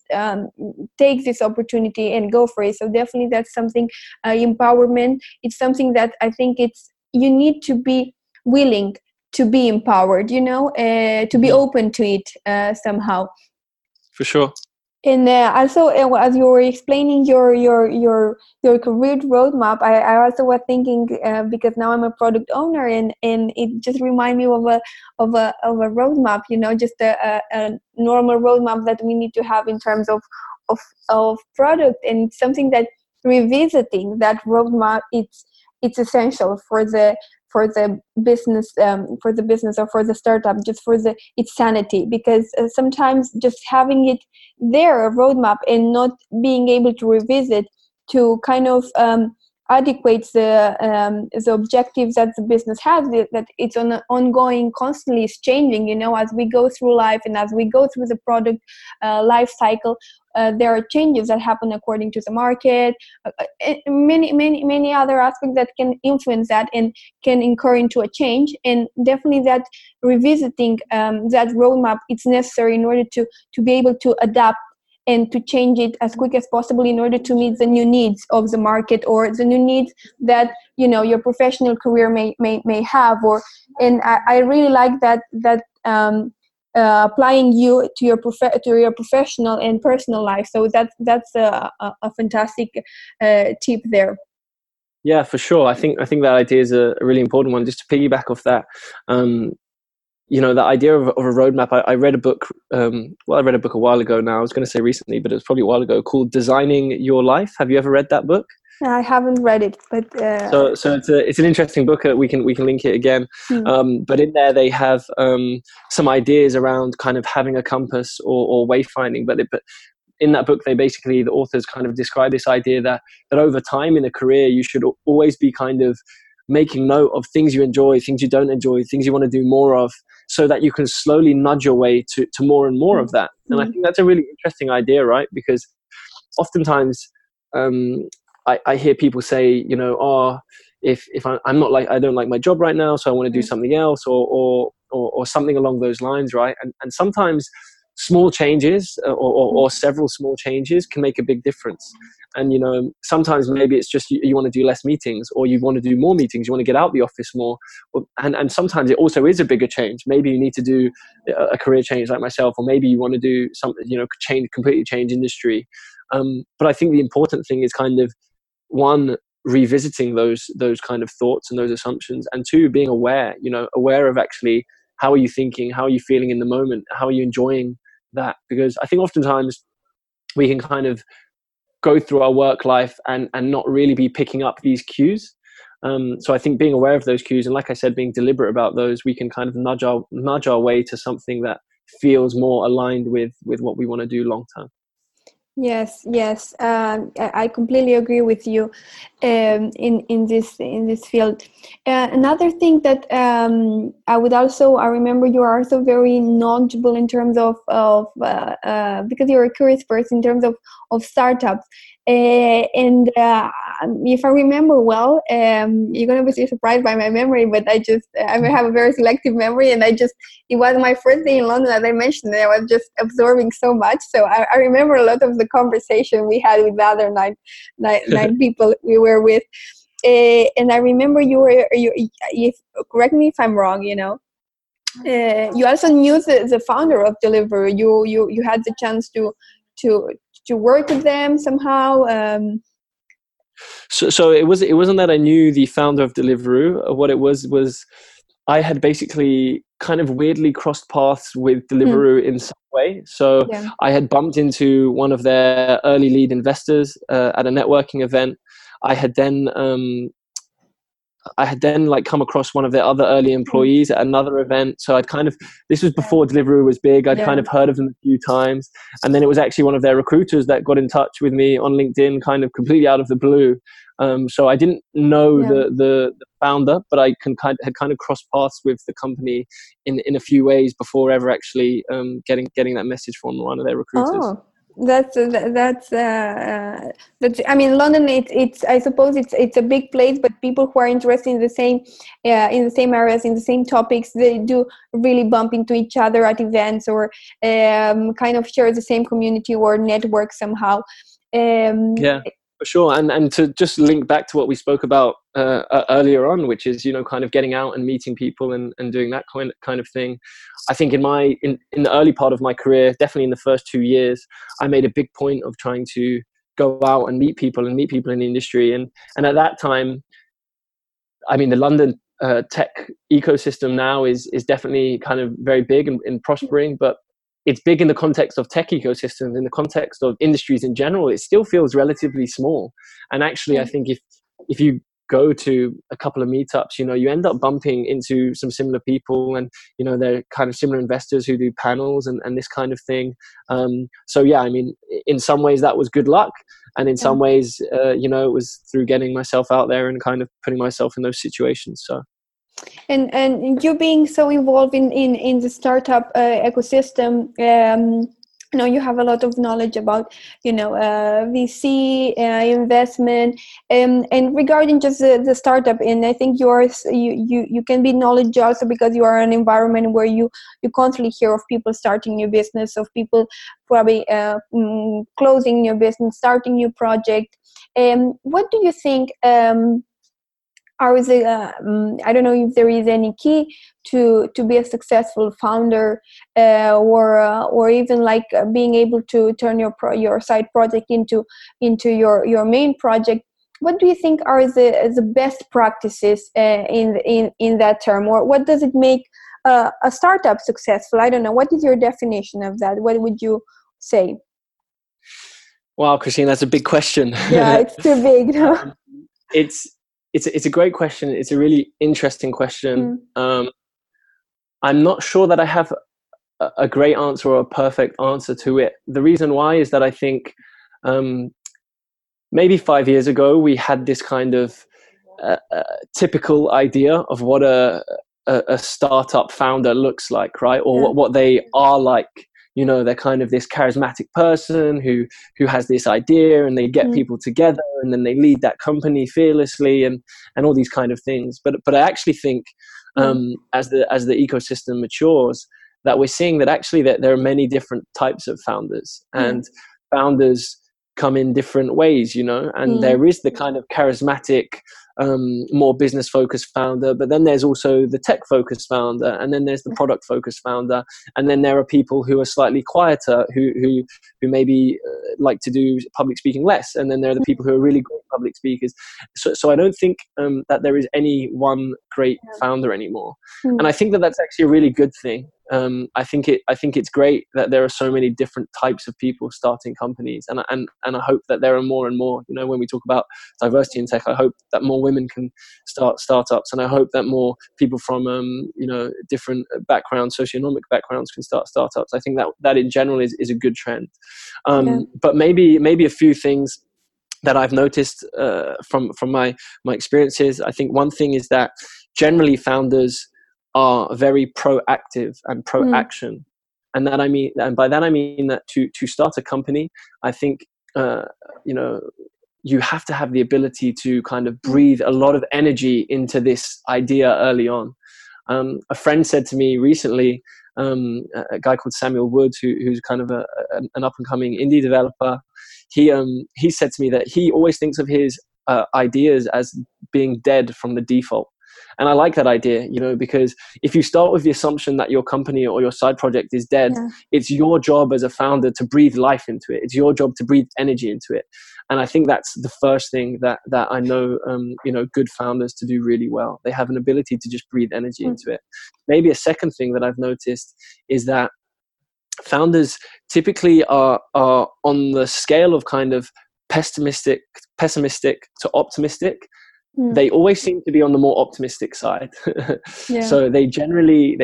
take this opportunity and go for it. So definitely that's something, empowerment. It's something that I think you need to be willing to be empowered, you know, to be open to it somehow. For sure. And also, as you were explaining your career roadmap, I also was thinking, because now I'm a product owner, and it just reminded me of a roadmap, you know, just a normal roadmap that we need to have in terms of product, and something that revisiting that roadmap, it's essential for the business, or for the startup, just for its sanity, because sometimes just having it there, a roadmap, and not being able to revisit to kind of adequates the objectives that the business has, that it's ongoing, constantly is changing, you know, as we go through life and as we go through the product life cycle. There are changes that happen according to the market, many other aspects that can influence that and can incur into a change. And definitely that revisiting that roadmap, it's necessary in order to be able to adapt and to change it as quick as possible in order to meet the new needs of the market, or the new needs that, you know, your professional career may have. And I really like that applying you to your professional and personal life. So that's a fantastic tip there. Yeah, for sure. I think that idea is a really important one. Just to piggyback off that, you know, that idea of a roadmap. I read a book, I read a book a while ago now. I was going to say recently, but it was probably a while ago, called Designing Your Life. Have you ever read that book? I haven't read it, but so it's an interesting book. We can link it again. But in there they have some ideas around kind of having a compass or wayfinding. But in that book, the authors kind of describe this idea that over time in a career you should always be kind of making note of things you enjoy, things you don't enjoy, things you want to do more of, so that you can slowly nudge your way to more and more of that. And I think that's a really interesting idea, right? Because oftentimes I hear people say, you know, I don't like my job right now, so I want to do something else or something along those lines, right? And sometimes small changes or several small changes can make a big difference. And, you know, sometimes maybe it's just you want to do less meetings, or you want to do more meetings, you want to get out the office more. And sometimes it also is a bigger change. Maybe you need to do a career change like myself, or maybe you want to do something, you know, completely change industry. But I think the important thing is kind of, one, revisiting those kind of thoughts and those assumptions, and two, being aware of actually how are you thinking, how are you feeling in the moment, how are you enjoying that? Because I think oftentimes we can kind of go through our work life and not really be picking up these cues. So I think being aware of those cues, and like I said, being deliberate about those, we can kind of nudge our way to something that feels more aligned with what we want to do long term. Yes. I completely agree with you in this field. Another thing that I remember you are also very knowledgeable in terms of because you're a curious person in terms of startups. And if I remember well, you're going to be surprised by my memory, but I have a very selective memory, and it was my first day in London, as I mentioned, and I was just absorbing so much. So I remember a lot of the conversation we had with the other nine people we were with. And I remember you correct me if I'm wrong, you know. You also knew the founder of Deliveroo. You had the chance to work with them somehow. So it wasn't that I knew the founder of Deliveroo. What it was I had basically kind of weirdly crossed paths with Deliveroo in some way. So yeah. I had bumped into one of their early lead investors at a networking event. I had then like come across one of their other early employees at another event. So this was before Deliveroo was big. I'd kind of heard of them a few times. And then it was actually one of their recruiters that got in touch with me on LinkedIn, kind of completely out of the blue. So I didn't know the founder, but I had kind of crossed paths with the company in a few ways before ever actually getting that message from one of their recruiters. Oh. That's I mean, London. It's I suppose it's a big place, but people who are interested in the same areas, in the same topics, they do really bump into each other at events, or kind of share the same community or network somehow. Yeah, for sure. And to just link back to what we spoke about earlier on, which is, you know, kind of getting out and meeting people and doing that kind of thing. I think in the early part of my career, definitely in the first 2 years, I made a big point of trying to go out and meet people in the industry. And at that time, I mean, the London tech ecosystem now is definitely kind of very big and prospering, but it's big in the context of tech ecosystems, in the context of industries in general. It still feels relatively small. And actually, I think if you go to a couple of meetups, you know, you end up bumping into some similar people, and, you know, they're kind of similar investors who do panels and this kind of thing. So yeah, I mean, in some ways that was good luck, and in some ways, you know, it was through getting myself out there and kind of putting myself in those situations. So. And you being so involved in the startup ecosystem, you know, you have a lot of knowledge about, you know, VC investment, and regarding just the startup. And I think you can be knowledgeable also because you are in an environment where you constantly hear of people starting new business, of people probably closing new business, starting new project. What do you think? Are the I don't know if there is any key to be a successful founder, or even like being able to turn your side project into your main project. What do you think are the best practices in that term, or what does it make a startup successful? I don't know. What is your definition of that? What would you say? Wow, Christine, that's a big question. Yeah, it's too big. No? It's a great question. It's a really interesting question. I'm not sure that I have a great answer or a perfect answer to it. The reason why is that I think maybe 5 years ago we had this kind of typical idea of what a startup founder looks like, right? Or what they are like. You know, they're kind of this charismatic person who has this idea, and they get people together, and then they lead that company fearlessly, and all these kind of things. But I actually think as the ecosystem matures, that we're seeing that actually that there are many different types of founders, and founders come in different ways, you know. And there is the kind of charismatic, more business-focused founder, but then there's also the tech-focused founder, and then there's the product-focused founder, and then there are people who are slightly quieter, who maybe like to do public speaking less, and then there are the people who are really great public speakers. So I don't think that there is any one great founder anymore, and I think that that's actually a really good thing. I think it's great that there are so many different types of people starting companies, and I hope that there are more and more. You know, when we talk about diversity in tech, I hope that more women can start startups, and I hope that more people from different backgrounds, socioeconomic backgrounds, can start startups. I think that in general is a good trend, but maybe a few things that I've noticed from my experiences. I think one thing is that generally founders are very proactive and pro-action, and that I mean, and by that I mean that to start a company, I think you have to have the ability to kind of breathe a lot of energy into this idea early on. A friend said to me recently, a guy called Samuel Woods, who's kind of an up-and-coming indie developer, he said to me that he always thinks of his ideas as being dead from the default. And I like that idea, you know, because if you start with the assumption that your company or your side project is dead, it's your job as a founder to breathe life into it. It's your job to breathe energy into it. And I think that's the first thing that I know, good founders to do really well. They have an ability to just breathe energy into it. Maybe a second thing that I've noticed is that founders typically are on the scale of kind of pessimistic to optimistic. They always seem to be on the more optimistic side. So they generally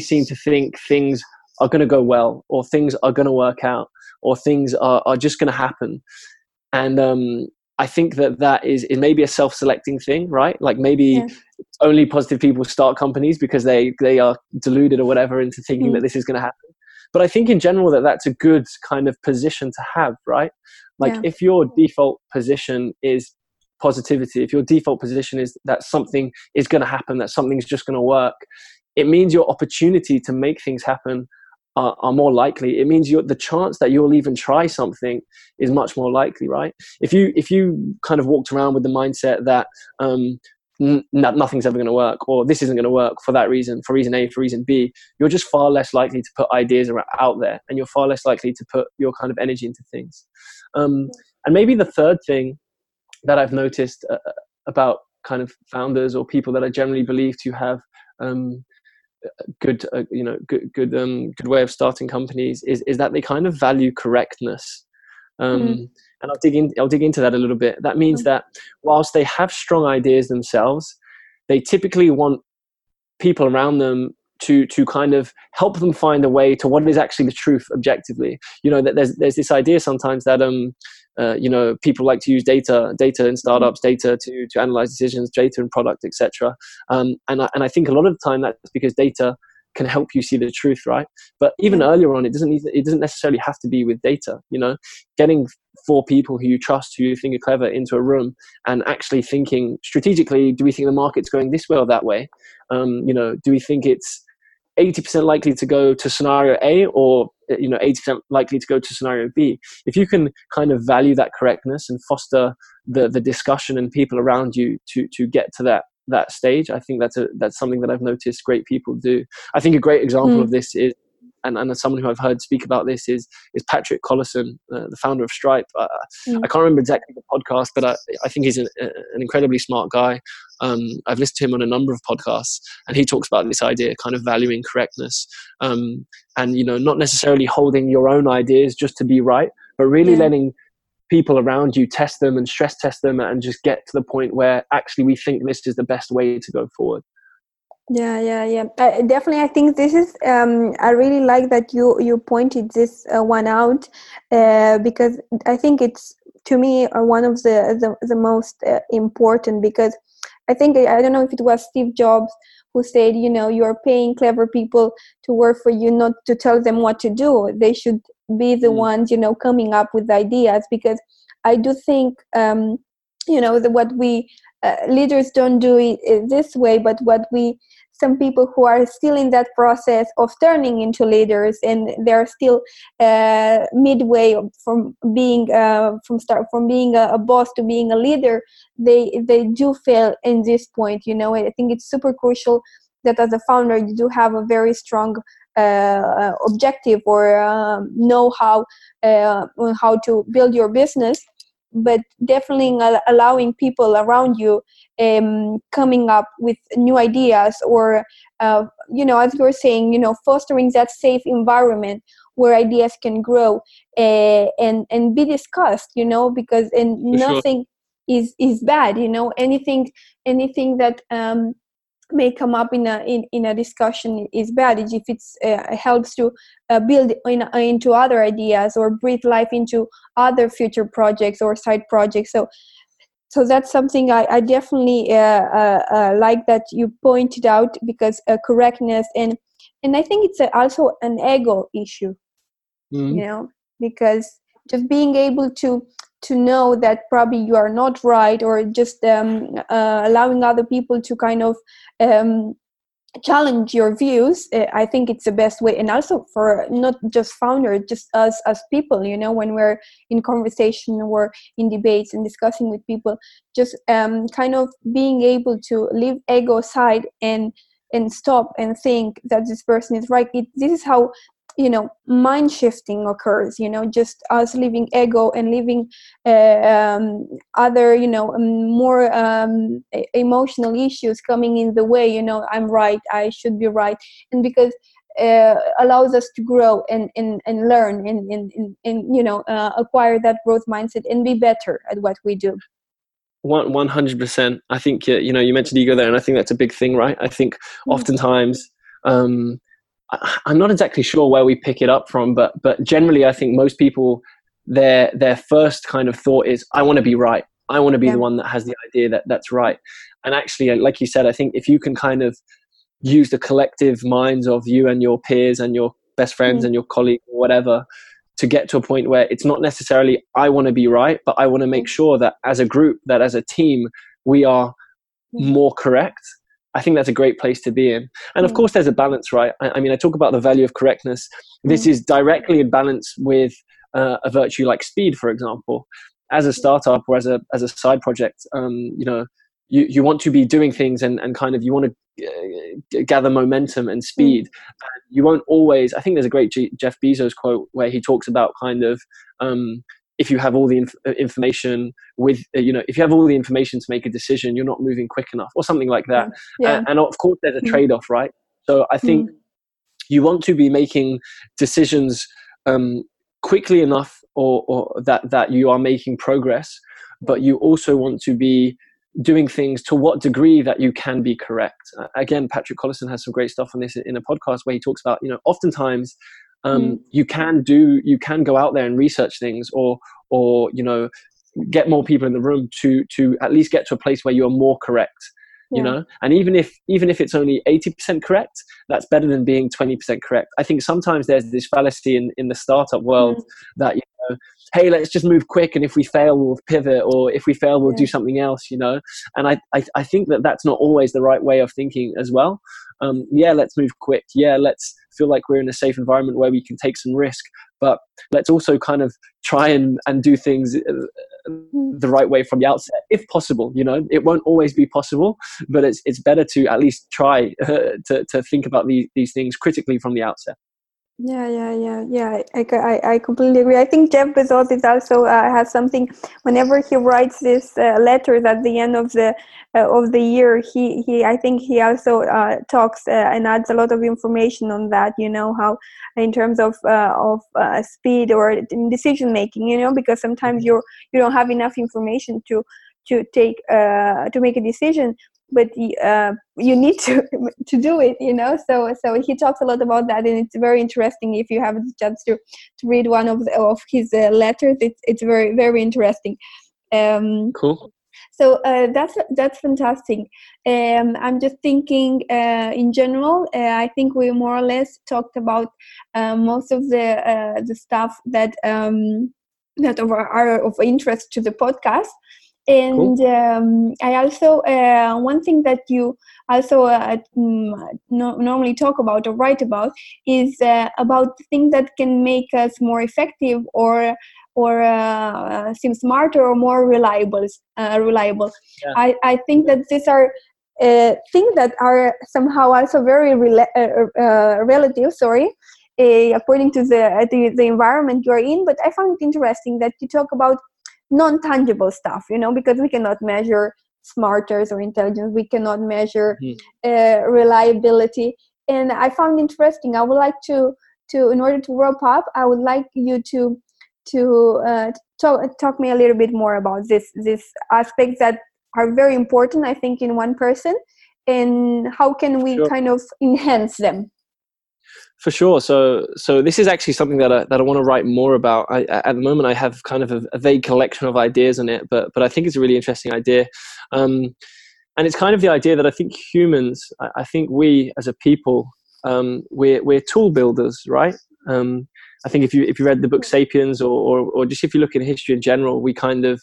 seem to think things are going to go well, or things are going to work out, or things are just going to happen. And I think that is maybe a self-selecting thing, right? Like maybe only positive people start companies because they are deluded or whatever into thinking that this is going to happen. But I think in general that's a good kind of position to have, right? Like if your default position is positivity, if your default position is that something is going to happen, that something's just going to work, it means your opportunity to make things happen are more likely. It means the chance that you'll even try something is much more likely, right? If you kind of walked around with the mindset that nothing's ever going to work, or this isn't going to work for that reason, for reason A, for reason B, you're just far less likely to put ideas out there, and you're far less likely to put your kind of energy into things. And maybe the third thing that I've noticed about kind of founders or people that are generally believed to have good way of starting companies is that they kind of value correctness. And I'll dig into that a little bit. That means that whilst they have strong ideas themselves, they typically want people around them to kind of help them find a way to what is actually the truth objectively. You know, that there's this idea sometimes that people like to use data in startups, data to analyze decisions, data in product, etc. And I think a lot of the time that's because data can help you see the truth, right? But even earlier on, it doesn't necessarily have to be with data. You know, getting 4 people who you trust, who you think are clever, into a room and actually thinking strategically, do we think the market's going this way or that way? Do we think it's 80% likely to go to scenario A, or 80% likely to go to scenario B? If you can kind of value that correctness and foster the discussion and people around you to get to that stage, I think that's something that I've noticed great people do. I think a great example of this is and as someone who I've heard speak about this is Patrick Collison, the founder of Stripe. I can't remember exactly the podcast, but I think he's an incredibly smart guy. I've listened to him on a number of podcasts, and he talks about this idea, kind of valuing correctness, and not necessarily holding your own ideas just to be right, but really letting people around you test them and stress test them, and just get to the point where actually we think this is the best way to go forward. Yeah. Definitely, I think this is. I really like that you pointed this one out, because I think it's, to me, one of the most important, because I think, I don't know if it was Steve Jobs who said, you're paying clever people to work for you, not to tell them what to do. They should be the ones, coming up with ideas, because I do think, what we leaders don't do it this way, but what we, some people who are still in that process of turning into leaders, and they're still midway from being a boss to being a leader, they do fail in this point. And I think it's super crucial that as a founder you do have a very strong objective or know-how on how to build your business, but definitely allowing people around you coming up with new ideas, or as you were saying, fostering that safe environment where ideas can grow and be discussed, because nothing is bad, anything that may come up in a discussion is bad if it helps to build into other ideas or breathe life into other future projects or side projects. So that's something I definitely like that you pointed out, because correctness and I think it's also an ego issue, because just being able to know that probably you are not right, or just allowing other people to kind of challenge your views, I think it's the best way. And also for not just founders, just us as people, when we're in conversation or in debates and discussing with people, just kind of being able to leave ego aside and stop and think that this person is right. This is how mind shifting occurs, just us leaving ego and leaving other, more emotional issues coming in the way, I'm right, I should be right. And because allows us to grow and learn and acquire that growth mindset and be better at what we do. 100%. I think, you mentioned ego there, and I think that's a big thing, right? I think oftentimes, I'm not exactly sure where we pick it up from, but generally I think most people, their first kind of thought is, I want to be right. I want to be the one that has the idea that's right. And actually, like you said, I think if you can kind of use the collective minds of you and your peers and your best friends and your colleagues or whatever, to get to a point where it's not necessarily, I want to be right, but I want to make sure that as a group, that as a team, we are more correct. I think that's a great place to be in. And of course, there's a balance, right? I mean, I talk about the value of correctness. This is directly in balance with a virtue like speed, for example. As a startup or as a side project, you want to be doing things and kind of you want to gather momentum and speed. You won't always. I think there's a great Jeff Bezos quote where he talks about kind of if you have all the information if you have all the information to make a decision, you're not moving quick enough or something like that. Yeah. And of course there's a trade-off, right? So I think you want to be making decisions quickly enough or that you are making progress, but you also want to be doing things to what degree that you can be correct. Again, Patrick Collison has some great stuff on this in a podcast where he talks about, oftentimes you can go out there and research things or get more people in the room to at least get to a place where you are more correct, and even if it's only 80% correct, that's better than being 20% correct. I think sometimes there's this fallacy in the startup world that, hey, let's just move quick. And if we fail, we'll pivot, or if we fail, we'll do something else, and I think that that's not always the right way of thinking as well. Let's move quick. Let's feel like we're in a safe environment where we can take some risk, but let's also kind of try and do things the right way from the outset, if possible. It won't always be possible, but it's better to at least try to think about these things critically from the outset. Yeah. I completely agree. I think Jeff Bezos is also has something. Whenever he writes these letters at the end of the year, he I think he also talks and adds a lot of information on that. You know, how in terms of speed or in decision making. You know, because sometimes you don't have enough information to take to make a decision. But you need to do it, you know. So he talks a lot about that, and it's very interesting. If you have the chance to read one of his letters, it's very, very interesting. Cool. So that's fantastic. I'm just thinking in general. I think we more or less talked about most of the stuff that are of interest to the podcast. And cool. I also one thing that you also normally talk about or write about is about things that can make us more effective or seem smarter or more reliable. Yeah. I think that these are things that are somehow also very relative. Sorry. According to the environment you are in, but I found it interesting that you talk about non-tangible stuff, you know, because we cannot measure smartness or intelligence, we cannot measure reliability. And I found interesting. I would like to in order to wrap up, I would like you to talk me a little bit more about this aspects that are very important, I think, in one person, and how can we kind of enhance them. For sure. So this is actually something that I want to write more about. At the moment, I have kind of a vague collection of ideas on it, but I think it's a really interesting idea. And it's kind of the idea that I think humans, I think we as a people, we're tool builders, right? I think if you read the book Sapiens or just if you look in history in general, we kind of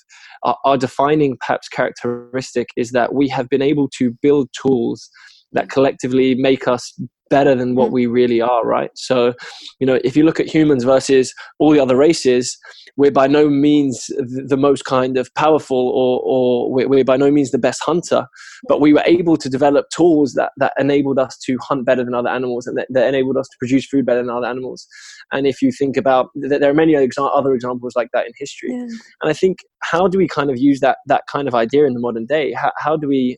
our defining perhaps characteristic is that we have been able to build tools that collectively make us better than what we really are, right? So, you know, if you look at humans versus all the other races, we're by no means the most kind of powerful or we're by no means the best hunter, but we were able to develop tools that enabled us to hunt better than other animals and that enabled us to produce food better than other animals. And if you think about that, there are many other examples like that in history. Yeah. And I think, how do we kind of use that kind of idea in the modern day? How do we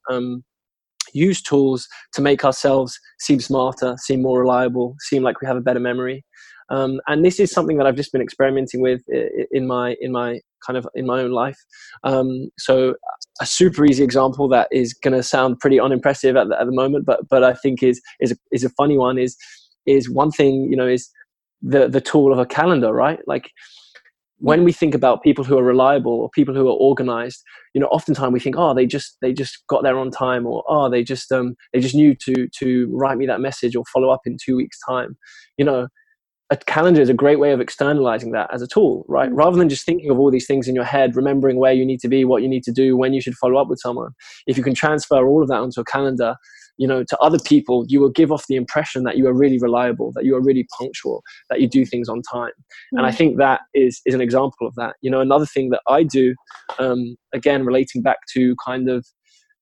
use tools to make ourselves seem smarter, seem more reliable, seem like we have a better memory? And this is something that I've just been experimenting with in my own life. So a super easy example that is going to sound pretty unimpressive at the moment, but I think is a funny one is one thing, you know, is the tool of a calendar, right? Like, when we think about people who are reliable or people who are organized, you know, oftentimes we think, oh, they just got there on time, or oh, they just knew to write me that message or follow up in 2 weeks' time. You know, a calendar is a great way of externalizing that as a tool, right? Mm-hmm. Rather than just thinking of all these things in your head, remembering where you need to be, what you need to do, when you should follow up with someone. If you can transfer all of that onto a calendar, you know, to other people, you will give off the impression that you are really reliable, that you are really punctual, that you do things on time. Mm. And I think that is an example of that. You know, another thing that I do, again, relating back to kind of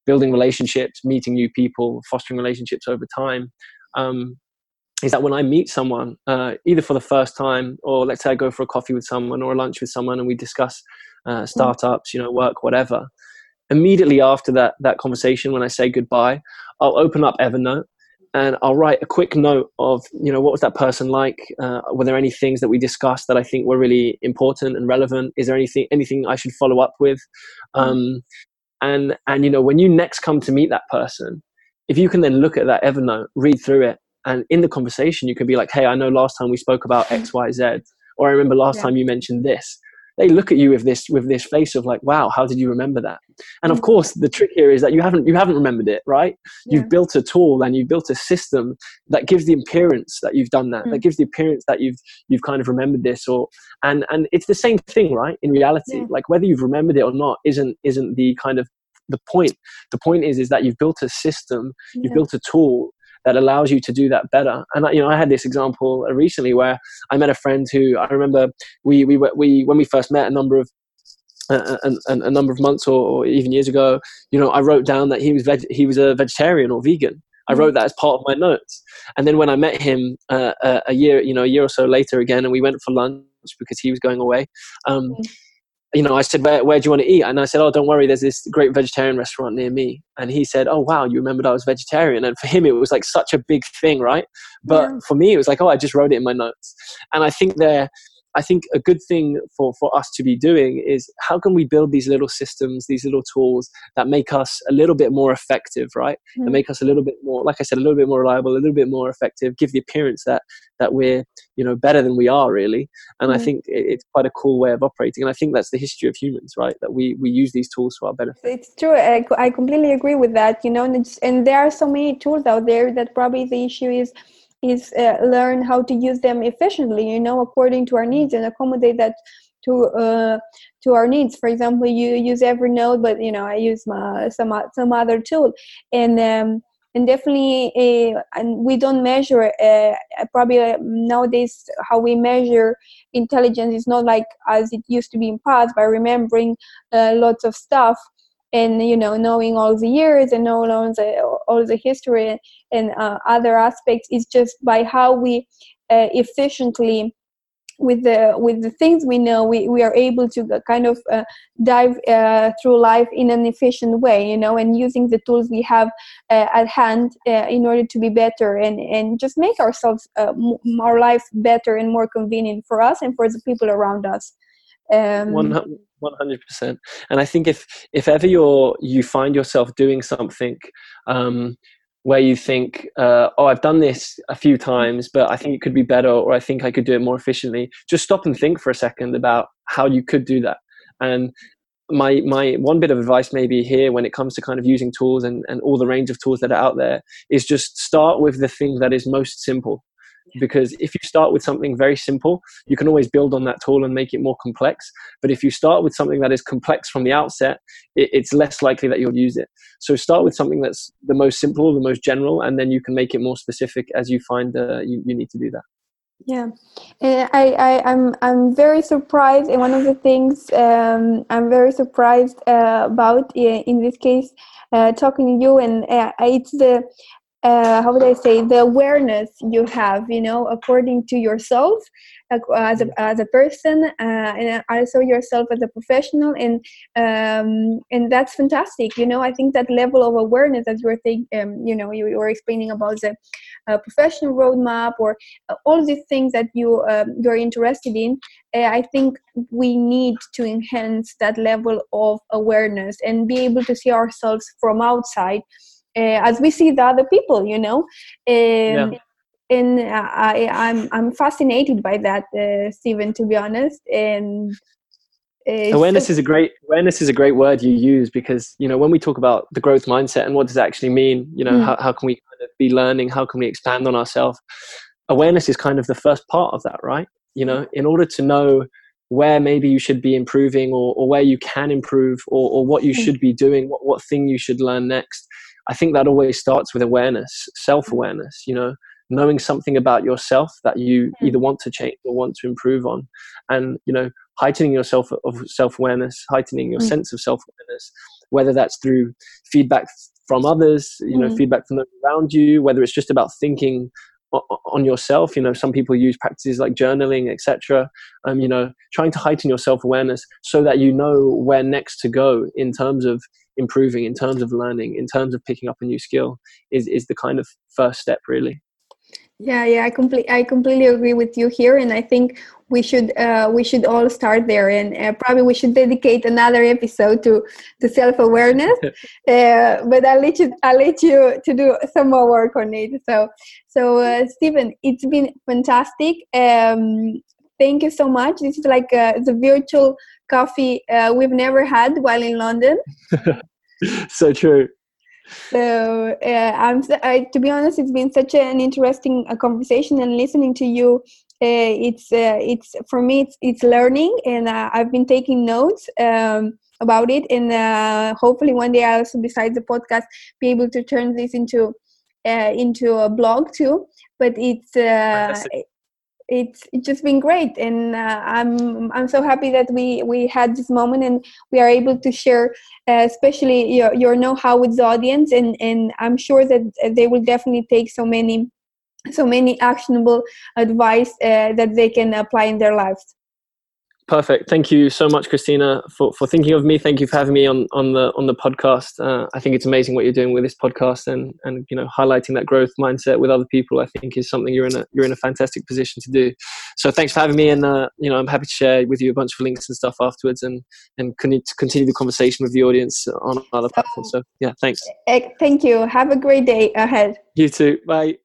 building relationships, meeting new people, fostering relationships over time, is that when I meet someone, either for the first time, or let's say I go for a coffee with someone or a lunch with someone and we discuss startups, you know, work, whatever, immediately after that conversation, when I say goodbye, I'll open up Evernote and I'll write a quick note of, you know, what was that person like? Were there any things that we discussed that I think were really important and relevant? Is there anything I should follow up with? And you know, when you next come to meet that person, if you can then look at that Evernote, read through it, and in the conversation you can be like, hey, I know last time we spoke about X, Y, Z, or I remember last time you mentioned this. They look at you with this face of like, wow, how did you remember that? And of course, the trick here is that you haven't remembered it, right? Yeah. You've built a tool and you've built a system that gives the appearance that you've done that, that gives the appearance that you've kind of remembered this, and it's the same thing, right? In reality, like whether you've remembered it or not isn't the kind of the point. The point is that you've built a system, you've built a tool that allows you to do that better. And you know, I had this example recently where I met a friend who I remember we when we first met a number of months or even years ago, you know, I wrote down that he was a vegetarian or vegan. I wrote that as part of my notes. And then when I met him a year or so later again, and we went for lunch because he was going away. You know, I said, where do you want to eat? And I said, oh, don't worry, there's this great vegetarian restaurant near me. And he said, oh, wow, you remembered I was vegetarian. And for him, it was like such a big thing, right? But for me, it was like, oh, I just wrote it in my notes. And I think a good thing for us to be doing is how can we build these little systems, these little tools that make us a little bit more effective, right? That make us a little bit more, like I said, a little bit more reliable, a little bit more effective, give the appearance that we're, you know, better than we are really. And I think it's quite a cool way of operating. And I think that's the history of humans, right? That we use these tools for our benefit. It's true. I completely agree with that, you know, and there are so many tools out there that probably the issue is learn how to use them efficiently, you know, according to our needs and accommodate that to our needs. For example, you use Evernote, but you know, I use some other tool, and definitely, and we don't measure. Probably nowadays, how we measure intelligence is not like as it used to be in past by remembering lots of stuff. And, you know, knowing all the years and all the history and other aspects is just by how we efficiently, with the things we know, we are able to kind of dive through life in an efficient way, you know, and using the tools we have at hand in order to be better and just make ourselves, our life better and more convenient for us and for the people around us. 100%. And I think if ever you find yourself doing something where you think, I've done this a few times, but I think it could be better, or I think I could do it more efficiently, just stop and think for a second about how you could do that. And my one bit of advice maybe here when it comes to kind of using tools and all the range of tools that are out there is just start with the thing that is most simple. Because if you start with something very simple, you can always build on that tool and make it more complex. But if you start with something that is complex from the outset, it's less likely that you'll use it. So start with something that's the most simple, the most general, and then you can make it more specific as you find you need to do that. Yeah, and I'm very surprised. And one of the things I'm very surprised about in this case, talking to you, and it's the. How would I say, the awareness you have, you know, according to yourself as a person and also yourself as a professional, and that's fantastic, you know. I think that level of awareness that you were you know, you were explaining about the professional roadmap or all these things that you're interested in, I think we need to enhance that level of awareness and be able to see ourselves from outside as we see the other people, you know, and I'm fascinated by that, Stephen, to be honest. And awareness is a great word you use, because, you know, when we talk about the growth mindset and what does it actually mean, you know, how can we kind of be learning, how can we expand on ourselves? Awareness is kind of the first part of that, right? You know, in order to know where maybe you should be improving or where you can improve or what you should be doing, what thing you should learn next. I think that always starts with awareness, self-awareness, you know, knowing something about yourself that you either want to change or want to improve on. And, you know, heightening yourself of self-awareness, heightening your sense of self-awareness, whether that's through feedback from others, you know, feedback from those around you, whether it's just about thinking on yourself. You know, some people use practices like journaling, etc. You know, trying to heighten your self-awareness so that you know where next to go in terms of improving, in terms of learning, in terms of picking up a new skill is the kind of first step, really. Yeah, I completely agree with you here, and I think we should all start there, and probably we should dedicate another episode to self-awareness. But I'll let you to do some more work on it. So Stephen, it's been fantastic. Thank you so much. This is like the virtual coffee we've never had while in London. So true. So to be honest, it's been such an interesting conversation, and listening to you, it's for me, it's learning, and I've been taking notes about it, and hopefully one day I'll also, besides the podcast, be able to turn this into a blog too. But it's it's just been great, and I'm so happy that we had this moment and we are able to share, especially your know-how with the audience, and I'm sure that they will definitely take so many actionable advice that they can apply in their lives. Perfect. Thank you so much, Christina, for thinking of me. Thank you for having me on the podcast. I think it's amazing what you're doing with this podcast, and you know, highlighting that growth mindset with other people, I think, is something you're in a fantastic position to do. So thanks for having me, and you know, I'm happy to share with you a bunch of links and stuff afterwards, and continue the conversation with the audience on other platforms. So yeah, thanks. Thank you. Have a great day ahead. You too. Bye.